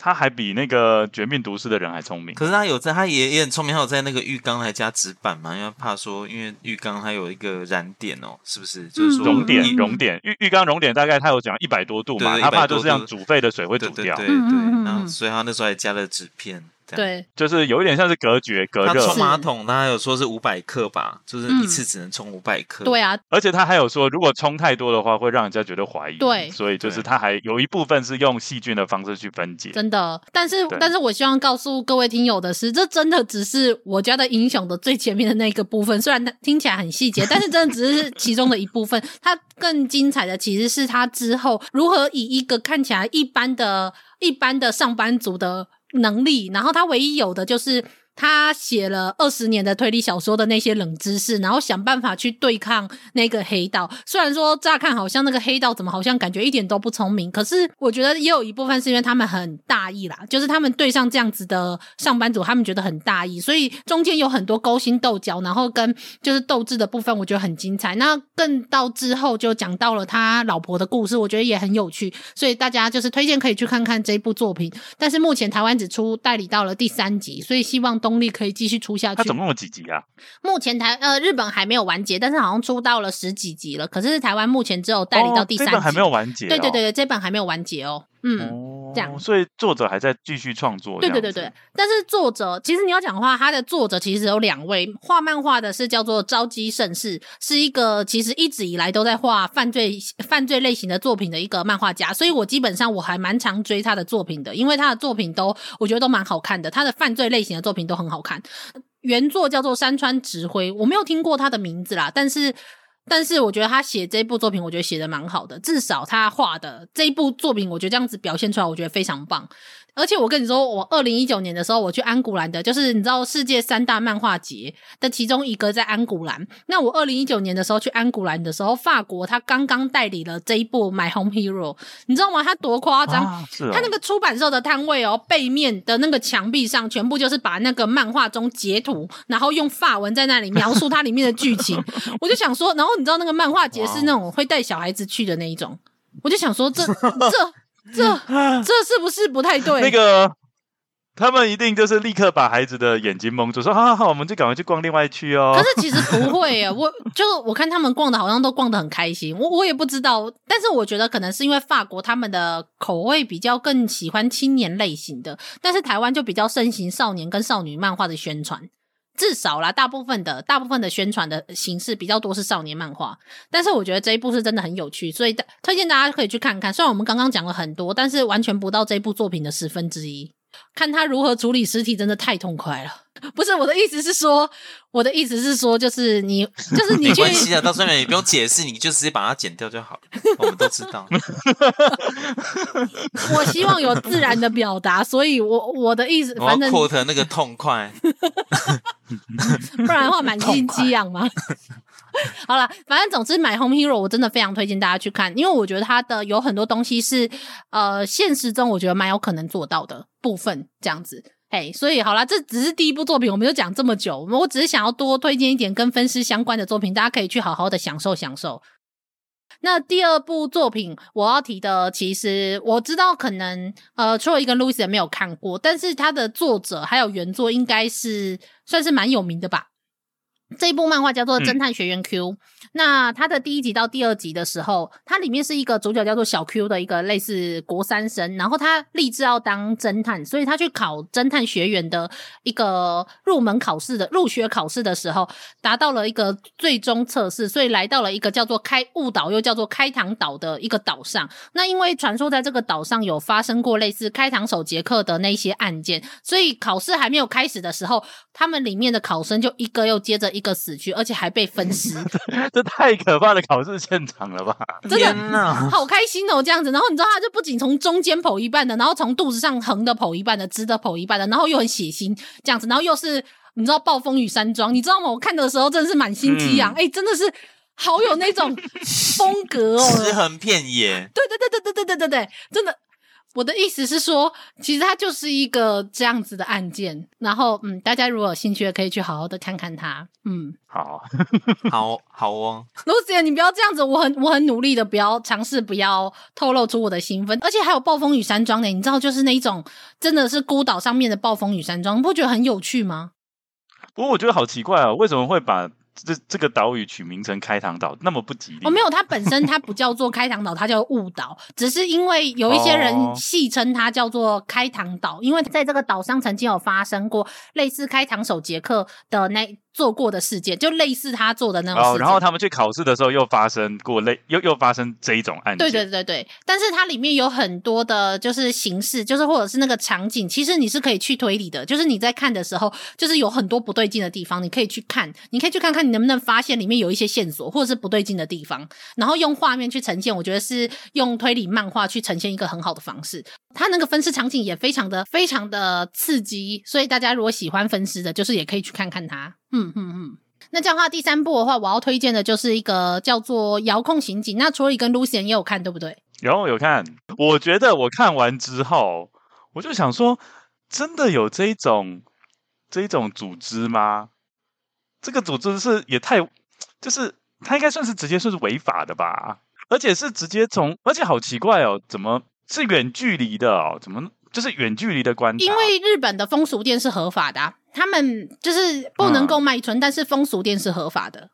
他还比那个绝命毒师的人还聪明。可是他也很聪明，他有在那个浴缸还加纸板嘛，因为怕说因为浴缸它有一个燃点哦，是不是？就是说熔点，浴缸熔点大概他有讲100多度嘛，他怕就是这样煮沸的水会煮掉，对，然后所以他那时候还加了纸片。对，就是有一点像是隔绝隔热。他冲马桶，他有说是500克吧，就是一次只能冲500克。对啊，而且他还有说，如果冲太多的话，会让人家觉得怀疑。对，所以就是他还有一部分是用细菌的方式去分解。真的，但是我希望告诉各位听友的是，这真的只是我家的英雄的最前面的那个部分，虽然听起来很细节，但是真的只是其中的一部分。它更精彩的其实是他之后如何以一个看起来一般的上班族的能力，然后他唯一有的就是他写了20年的推理小说的那些冷知识，然后想办法去对抗那个黑道。虽然说乍看好像那个黑道怎么好像感觉一点都不聪明，可是我觉得也有一部分是因为他们很大意啦，就是他们对上这样子的上班族，他们觉得很大意，所以中间有很多勾心斗角，然后跟就是斗智的部分我觉得很精彩。那更到之后就讲到了他老婆的故事，我觉得也很有趣，所以大家就是推荐可以去看看这部作品。但是目前台湾只出代理到了第3集，所以希望动力可以继续出下去。它总共有几集啊？目前日本还没有完结，但是好像出到了10几集了。可是台湾目前只有代理到第3集，这本还没有完结。对对对，这本还没有完结哦。这样，所以作者还在继续创作。对，但是作者其实你要讲的话，他的作者其实有2位，画漫画的是叫做朝基胜士，是一个其实一直以来都在画犯罪类型的作品的一个漫画家，所以我基本上我还蛮常追他的作品的，因为他的作品我觉得都蛮好看的，他的犯罪类型的作品都很好看。原作叫做山川直辉，我没有听过他的名字啦，但是我觉得他写这部作品，我觉得写得蛮好的，至少他画的这一部作品，我觉得这样子表现出来，我觉得非常棒。而且我跟你说，我2019年的时候我去安古兰的，就是你知道世界3大漫画节的其中一个在安古兰，那我2019年的时候去安古兰的时候，法国他刚刚代理了这一部 My Home Hero， 你知道吗？他多夸张、他那个出版社的摊位背面的那个墙壁上全部就是把那个漫画中截图，然后用法文在那里描述它里面的剧情。我就想说，然后你知道那个漫画节是那种会带小孩子去的那一种，我就想说这是不是不太对？那个他们一定就是立刻把孩子的眼睛蒙住，说好，我们就赶快去逛另外一区哦。可是其实不会耶，我看他们逛的好像都逛得很开心，我也不知道，但是我觉得可能是因为法国他们的口味比较更喜欢青年类型的，但是台湾就比较盛行少年跟少女漫画的宣传。至少啦，大部分的宣传的形式比较多是少年漫画，但是我觉得这一部是真的很有趣，所以推荐大家可以去看看。虽然我们刚刚讲了很多，但是完全不到这一部作品的1/10，看他如何处理尸体真的太痛快了。不是，我的意思是说就是你去没关系啊，到时候你不用解释，你就直接把它剪掉就好了，我们都知道。我希望有自然的表达，所以我的意思，反正我 quote 那个痛快，不然的话满心激昂嘛。好啦，反正总之 My Home Hero 我真的非常推荐大家去看，因为我觉得它的有很多东西是现实中我觉得蛮有可能做到的部分，这样子。Hey， 所以好啦，这只是第一部作品，我们就讲这么久，我只是想要多推荐一点跟分尸相关的作品，大家可以去好好的享受享受。那第二部作品我要提的，其实我知道可能Troy 跟 Lucien 没有看过，但是他的作者还有原作应该是算是蛮有名的吧。这一部漫画叫做侦探学员 Q、那他的第一集到第二集的时候，他里面是一个主角叫做小 Q 的一个类似国三生，然后他立志要当侦探，所以他去考侦探学员的一个入门考试的入学考试的时候，达到了一个最终测试，所以来到了一个叫做开雾岛又叫做开膛岛的一个岛上。那因为传说在这个岛上有发生过类似开膛手杰克的那些案件，所以考试还没有开始的时候，他们里面的考生就一个又接着一个死去，而且还被分尸。这太可怕的考试现场了吧，真的好开心哦，这样子。然后你知道他就不仅从中间剖一半的，然后从肚子上横的剖一半的，直的剖一半的，然后又很血腥这样子，然后又是你知道暴风雨山庄，你知道吗？我看的时候真的是满心激昂，真的是好有那种风格哦，尸横遍野。对对对对对对对对，真的。我的意思是说，其实它就是一个这样子的案件，然后大家如果有兴趣的可以去好好的看看它。好好好哦，Lucien，你不要这样子，我很努力的不要尝试不要透露出我的兴奋。而且还有暴风雨山庄呢，你知道就是那一种真的是孤岛上面的暴风雨山庄，你不觉得很有趣吗？不过我觉得好奇怪啊，为什么会把这个岛屿取名成开膛岛，那么不吉利。没有，它本身它不叫做开膛岛，它叫雾岛，只是因为有一些人戏称它叫做开膛岛，因为在这个岛上曾经有发生过类似开膛手杰克的那做过的事件，就类似他做的那种事件。然后他们去考试的时候又发生过又发生这一种案件。对对对对，但是它里面有很多的就是形式，就是或者是那个场景，其实你是可以去推理的，就是你在看的时候就是有很多不对劲的地方，你可以去看看你能不能发现里面有一些线索或者是不对劲的地方，然后用画面去呈现，我觉得是用推理漫画去呈现一个很好的方式。它那个分尸场景也非常的刺激，所以大家如果喜欢分尸的就是也可以去看看它。那这样的话，第三部的话我要推荐的就是一个叫做遥控刑警。那Troy跟 Lucien 也有看对不对？有看。我觉得我看完之后我就想说，真的有这一种组织吗？这个组织是也太就是它应该算是直接算是违法的吧，而且是直接从，而且好奇怪哦，怎么是远距离的哦，怎么就是远距离的观察。因为日本的风俗店是合法的啊，他们就是不能够卖春，但是风俗店是合法的。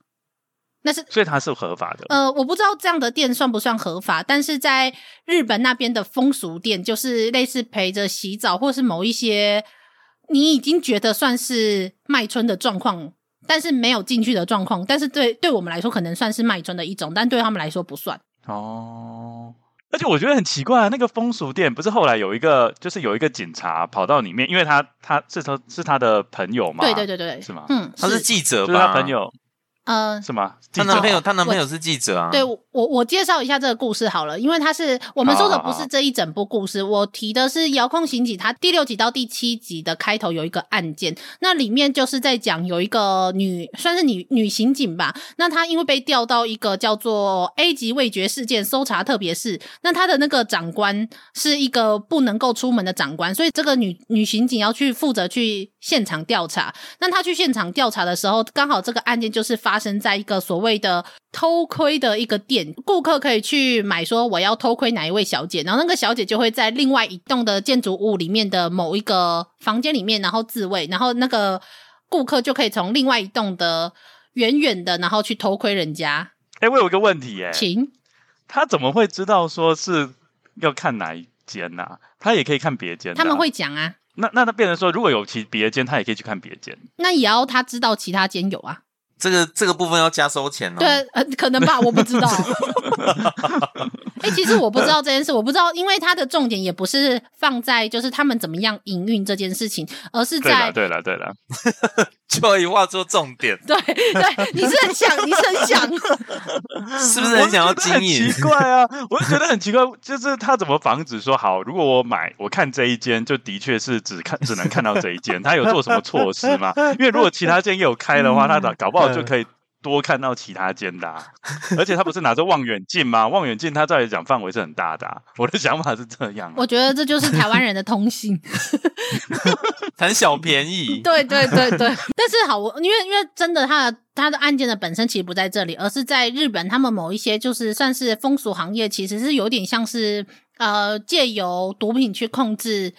那是，所以它是合法的。我不知道这样的店算不算合法，但是在日本那边的风俗店就是类似陪着洗澡或是某一些你已经觉得算是卖春的状况，但是没有进去的状况，但是对我们来说可能算是卖春的一种，但对他们来说不算哦。而且我觉得很奇怪，那个风俗店不是后来有一个就是有一个警察跑到里面，因为他是他的朋友嘛，对对对对，是吗？他是记者吧，就是他朋友，是吗？他男朋友是记者啊。对，我介绍一下这个故事好了，因为他是我们说的不是这一整部故事，我提的是遥控刑警，他第6集到第7集的开头有一个案件，那里面就是在讲有一个算是女刑警吧，那她因为被调到一个叫做 A 级味觉事件搜查特别室，那她的那个长官是一个不能够出门的长官，所以这个女刑警要去负责去现场调查。那她去现场调查的时候，刚好这个案件就是发生在一个所谓的偷窥的一个店，顾客可以去买说我要偷窥哪一位小姐，然后那个小姐就会在另外一栋的建筑物里面的某一个房间里面然后自慰，然后那个顾客就可以从另外一栋的远远的然后去偷窥人家。我有一个问题请。他怎么会知道说是要看哪一间啊？他也可以看别间，他们会讲啊。那他变成说如果有其别间他也可以去看别间，那也要他知道其他间有啊。这个部分要加收钱哦。对，可能吧，我不知道。其实我不知道这件事，我不知道，因为它的重点也不是放在就是他们怎么样营运这件事情，而是在对啦Troy画出重点。对对，你是很想是不是很想要经营？很奇怪啊，我就觉得很奇怪，就是他怎么防止说好，如果我看这一间，就的确是只能看到这一间，他有做什么措施吗？因为如果其他间也有开的话，他搞不好就可以多看到其他间的啊。而且他不是拿着望远镜吗？望远镜他照理讲范围是很大的啊。我的想法是这样啊，我觉得这就是台湾人的通性，贪小便宜。对对对对，但是好，因为真的他的他的案件的本身其实不在这里，而是在日本他们某一些就是算是风俗行业，其实是有点像是借由毒品去控制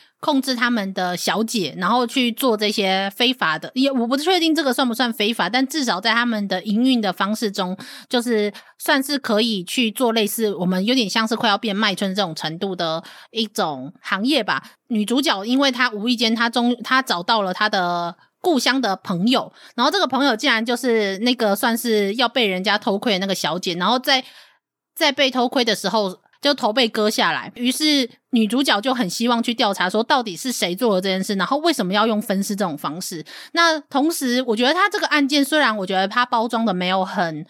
他们的小姐，然后去做这些非法的，也我不确定这个算不算非法，但至少在他们的营运的方式中，就是算是可以去做类似我们有点像是快要变卖春这种程度的一种行业吧。女主角因为她无意间她找到了她的故乡的朋友，然后这个朋友竟然就是那个算是要被人家偷窥的那个小姐，然后在被偷窥的时候就头被割下来，于是女主角就很希望去调查说到底是谁做了这件事，然后为什么要用分尸这种方式。那同时我觉得他这个案件虽然我觉得他包装的没有很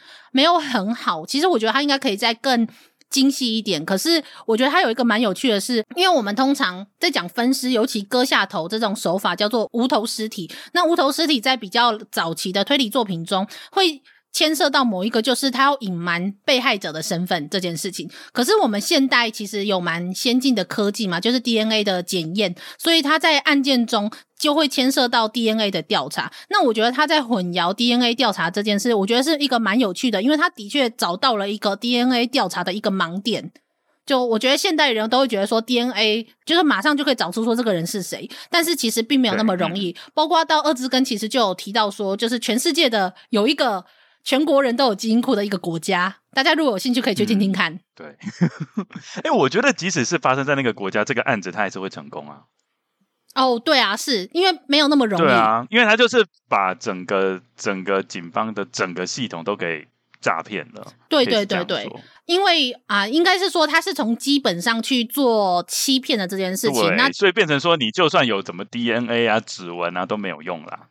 好，其实我觉得他应该可以再更精细一点，可是我觉得它有一个蛮有趣的是，因为我们通常在讲分尸，尤其割下头这种手法叫做无头尸体，那无头尸体在比较早期的推理作品中会牵涉到某一个就是他要隐瞒被害者的身份这件事情，可是我们现代其实有蛮先进的科技嘛，就是 DNA 的检验，所以他在案件中就会牵涉到 DNA 的调查。那我觉得他在混淆 DNA 调查这件事，我觉得是一个蛮有趣的，因为他的确找到了一个 DNA 调查的一个盲点，就我觉得现代人都会觉得说 DNA 就是马上就可以找出说这个人是谁，但是其实并没有那么容易，包括到二之根其实就有提到说，就是全世界的有一个全国人都有基因库的一个国家，大家如果有兴趣可以去听听看。对、欸，我觉得即使是发生在那个国家，这个案子它还是会成功啊。哦，对啊，是因为没有那么容易。对啊，因为它就是把整个警方的整个系统都给诈骗了。对对对对，因为应该是说他是从基本上去做欺骗的这件事情，那所以变成说你就算有什么 DNA 啊、指纹啊都没有用啦。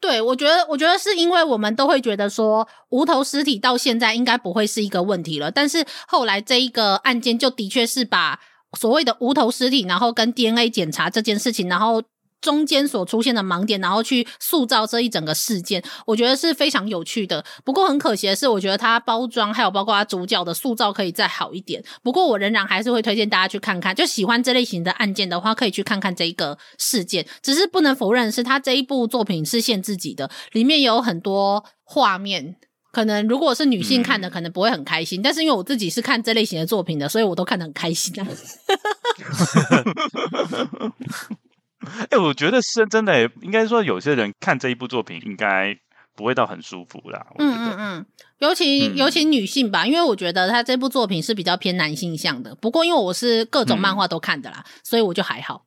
对，我觉得是因为我们都会觉得说无头尸体到现在应该不会是一个问题了，但是后来这一个案件就的确是把所谓的无头尸体然后跟 DNA 检查这件事情，然后中间所出现的盲点，然后去塑造这一整个事件，我觉得是非常有趣的。不过很可惜的是，我觉得它包装还有包括它主角的塑造可以再好一点，不过我仍然还是会推荐大家去看看，就喜欢这类型的案件的话可以去看看这一个事件。只是不能否认的是，它这一部作品是限制级的，里面有很多画面可能如果是女性看的可能不会很开心，但是因为我自己是看这类型的作品的，所以我都看得很开心啊。我觉得是真的，应该说有些人看这一部作品应该不会到很舒服啦。尤其女性吧，因为我觉得他这部作品是比较偏男性向的。不过因为我是各种漫画都看的啦，所以我就还好。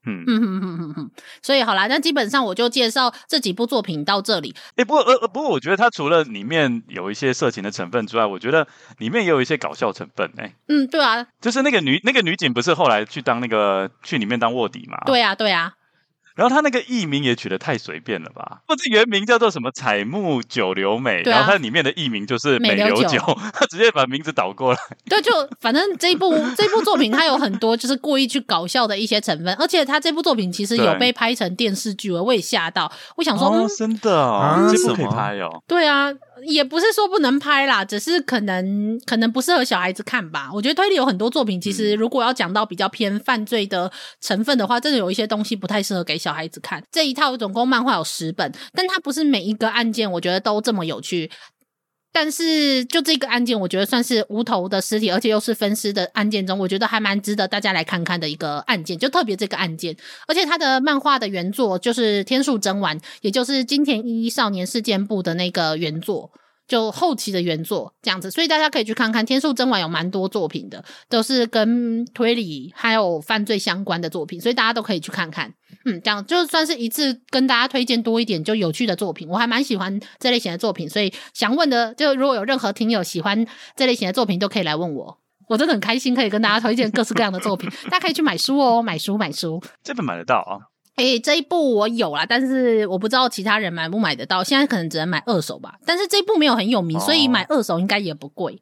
所以好啦，但基本上我就介绍这几部作品到这里。不过我觉得他除了里面有一些色情的成分之外，我觉得里面也有一些搞笑成分。对啊，就是那个女警不是后来去当去里面当卧底嘛？对啊。然后他那个艺名也取得太随便了吧，或者原名叫做什么彩木久留美，然后他里面的艺名就是美留久，他直接把名字倒过来。对，就反正这部作品它有很多就是故意去搞笑的一些成分，而且他这部作品其实有被拍成电视剧，我也吓到，我想说真的这不可以拍哦。对啊，也不是说不能拍啦，只是可能不适合小孩子看吧。我觉得推理有很多作品，其实如果要讲到比较偏犯罪的成分的话，真的有一些东西不太适合给小孩子看。这一套总共漫画有10本，但它不是每一个案件我觉得都这么有趣，但是就这个案件我觉得算是无头的尸体而且又是分尸的案件中，我觉得还蛮值得大家来看看的一个案件，就特别这个案件。而且它的漫画的原作就是天树真丸，也就是金田一少年事件簿的那个原作，就后期的原作这样子，所以大家可以去看看。天树真丸有蛮多作品的，都是跟推理还有犯罪相关的作品，所以大家都可以去看看。这样就算是一次跟大家推荐多一点就有趣的作品，我还蛮喜欢这类型的作品，所以想问的就如果有任何听友喜欢这类型的作品都可以来问我，我真的很开心可以跟大家推荐各式各样的作品。大家可以去买书哦，买书这本买得到啊。这一部我有啦，但是我不知道其他人买不买得到，现在可能只能买二手吧，但是这一部没有很有名，所以买二手应该也不贵，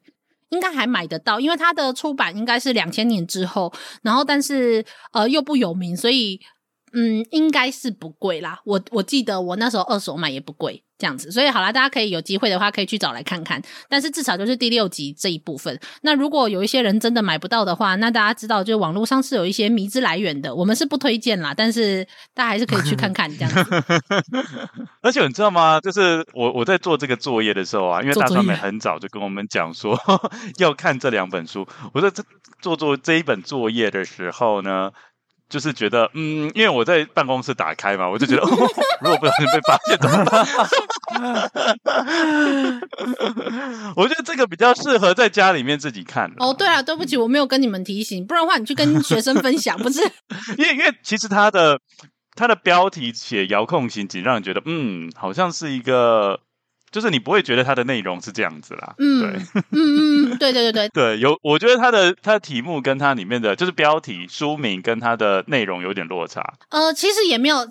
应该还买得到，因为它的出版应该是2000年之后，然后但是又不有名，所以应该是不贵啦，我记得我那时候二手买也不贵这样子，所以好啦，大家可以有机会的话可以去找来看看，但是至少就是第六集这一部分。那如果有一些人真的买不到的话，那大家知道就网络上是有一些迷之来源的，我们是不推荐啦，但是大家还是可以去看看这样子。而且你知道吗，就是我在做这个作业的时候啊，因为大川美很早就跟我们讲说要看这两本书，我在做这一本作业的时候呢，就是觉得因为我在办公室打开嘛，我就觉得如果不小心被发现怎么办？我觉得这个比较适合在家里面自己看。哦，对啊，对不起，我没有跟你们提醒，不然的话你去跟学生分享，不是？因为其实它的标题写遥控刑警，让你觉得好像是一个。就是你不会觉得它的内容是这样子啦，对对对对对，我觉得它的题目跟它里面的就是标题、书名跟它的内容有点落差。其实也没有，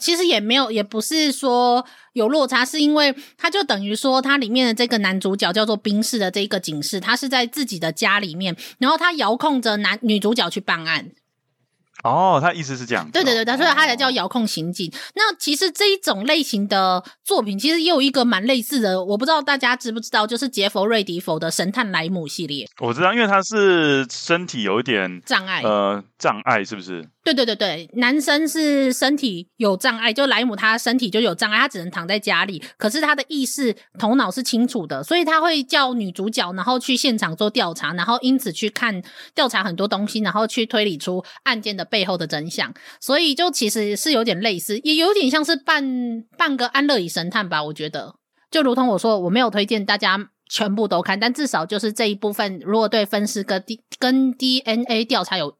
也不是说有落差，是因为它就等于说它里面的这个男主角叫做宾士的这个警视，他是在自己的家里面，然后他遥控着女主角去办案。哦，他意思是这样。对对对，所以他才叫遥控刑警。那其实这一种类型的作品，其实也有一个蛮类似的，我不知道大家知不知道，就是杰佛瑞迪佛的神探莱姆系列。我知道，因为他是身体有一点障碍，障碍是不是？对对对对，男生是身体有障碍，就莱姆他身体就有障碍，他只能躺在家里，可是他的意识头脑是清楚的，所以他会叫女主角然后去现场做调查，然后因此去看调查很多东西，然后去推理出案件的背后的真相，所以就其实是有点类似，也有点像是半个安乐椅神探吧，我觉得就如同我说，我没有推荐大家全部都看，但至少就是这一部分，如果对分尸跟 DNA 调查有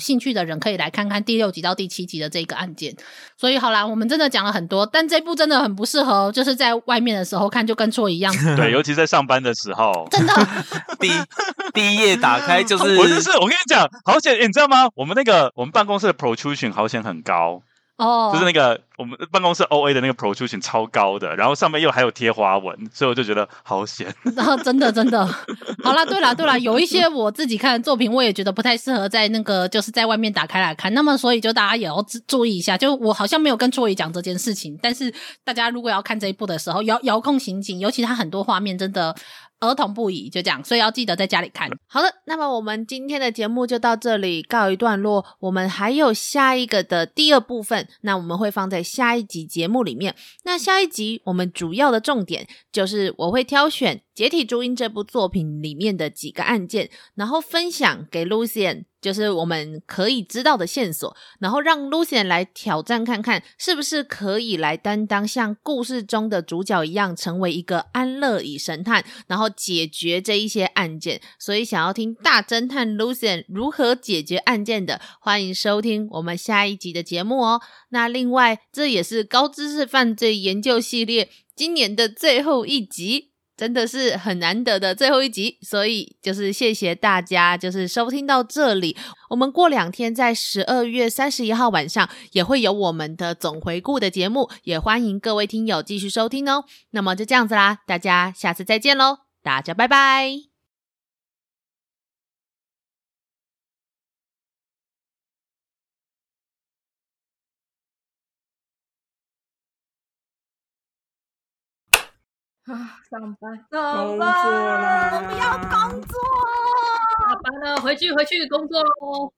兴趣的人，可以来看看第6集到第7集的这个案件。所以好啦，我们真的讲了很多，但这部真的很不适合就是在外面的时候看，就跟Troy一样。对，尤其在上班的时候，真的第一页打开就是我跟你讲，好险，你知道吗？我们办公室的 protrusion 好险很高。哦，就是那个我们办公室 OA 的那个 protrusion 超高的，然后上面又还有贴花纹，所以我就觉得好险。真的真的。好啦，对啦，有一些我自己看的作品，我也觉得不太适合在那个就是在外面打开来看，那么所以就大家也要注意一下，就我好像没有跟Troy讲这件事情，但是大家如果要看这一部的时候，遥控刑警，尤其它很多画面真的儿童不宜，就这样，所以要记得在家里看。好的，那么我们今天的节目就到这里告一段落，我们还有下一个的第二部分，那我们会放在下一集节目里面。那下一集我们主要的重点就是我会挑选解体朱茵这部作品里面的几个案件，然后分享给 Lucien， 就是我们可以知道的线索，然后让 Lucien 来挑战看看是不是可以来担当像故事中的主角一样，成为一个安乐椅神探，然后解决这一些案件。所以想要听大侦探 Lucien 如何解决案件的，欢迎收听我们下一集的节目哦。那另外这也是高知识犯罪研究系列今年的最后一集，真的是很难得的最后一集，所以就是谢谢大家就是收听到这里。我们过2天在12月31号晚上也会有我们的总回顾的节目，也欢迎各位听友继续收听哦。那么就这样子啦，大家下次再见咯，大家拜拜。啊，上班工作啦！我们要工作，下班了，回去工作喽。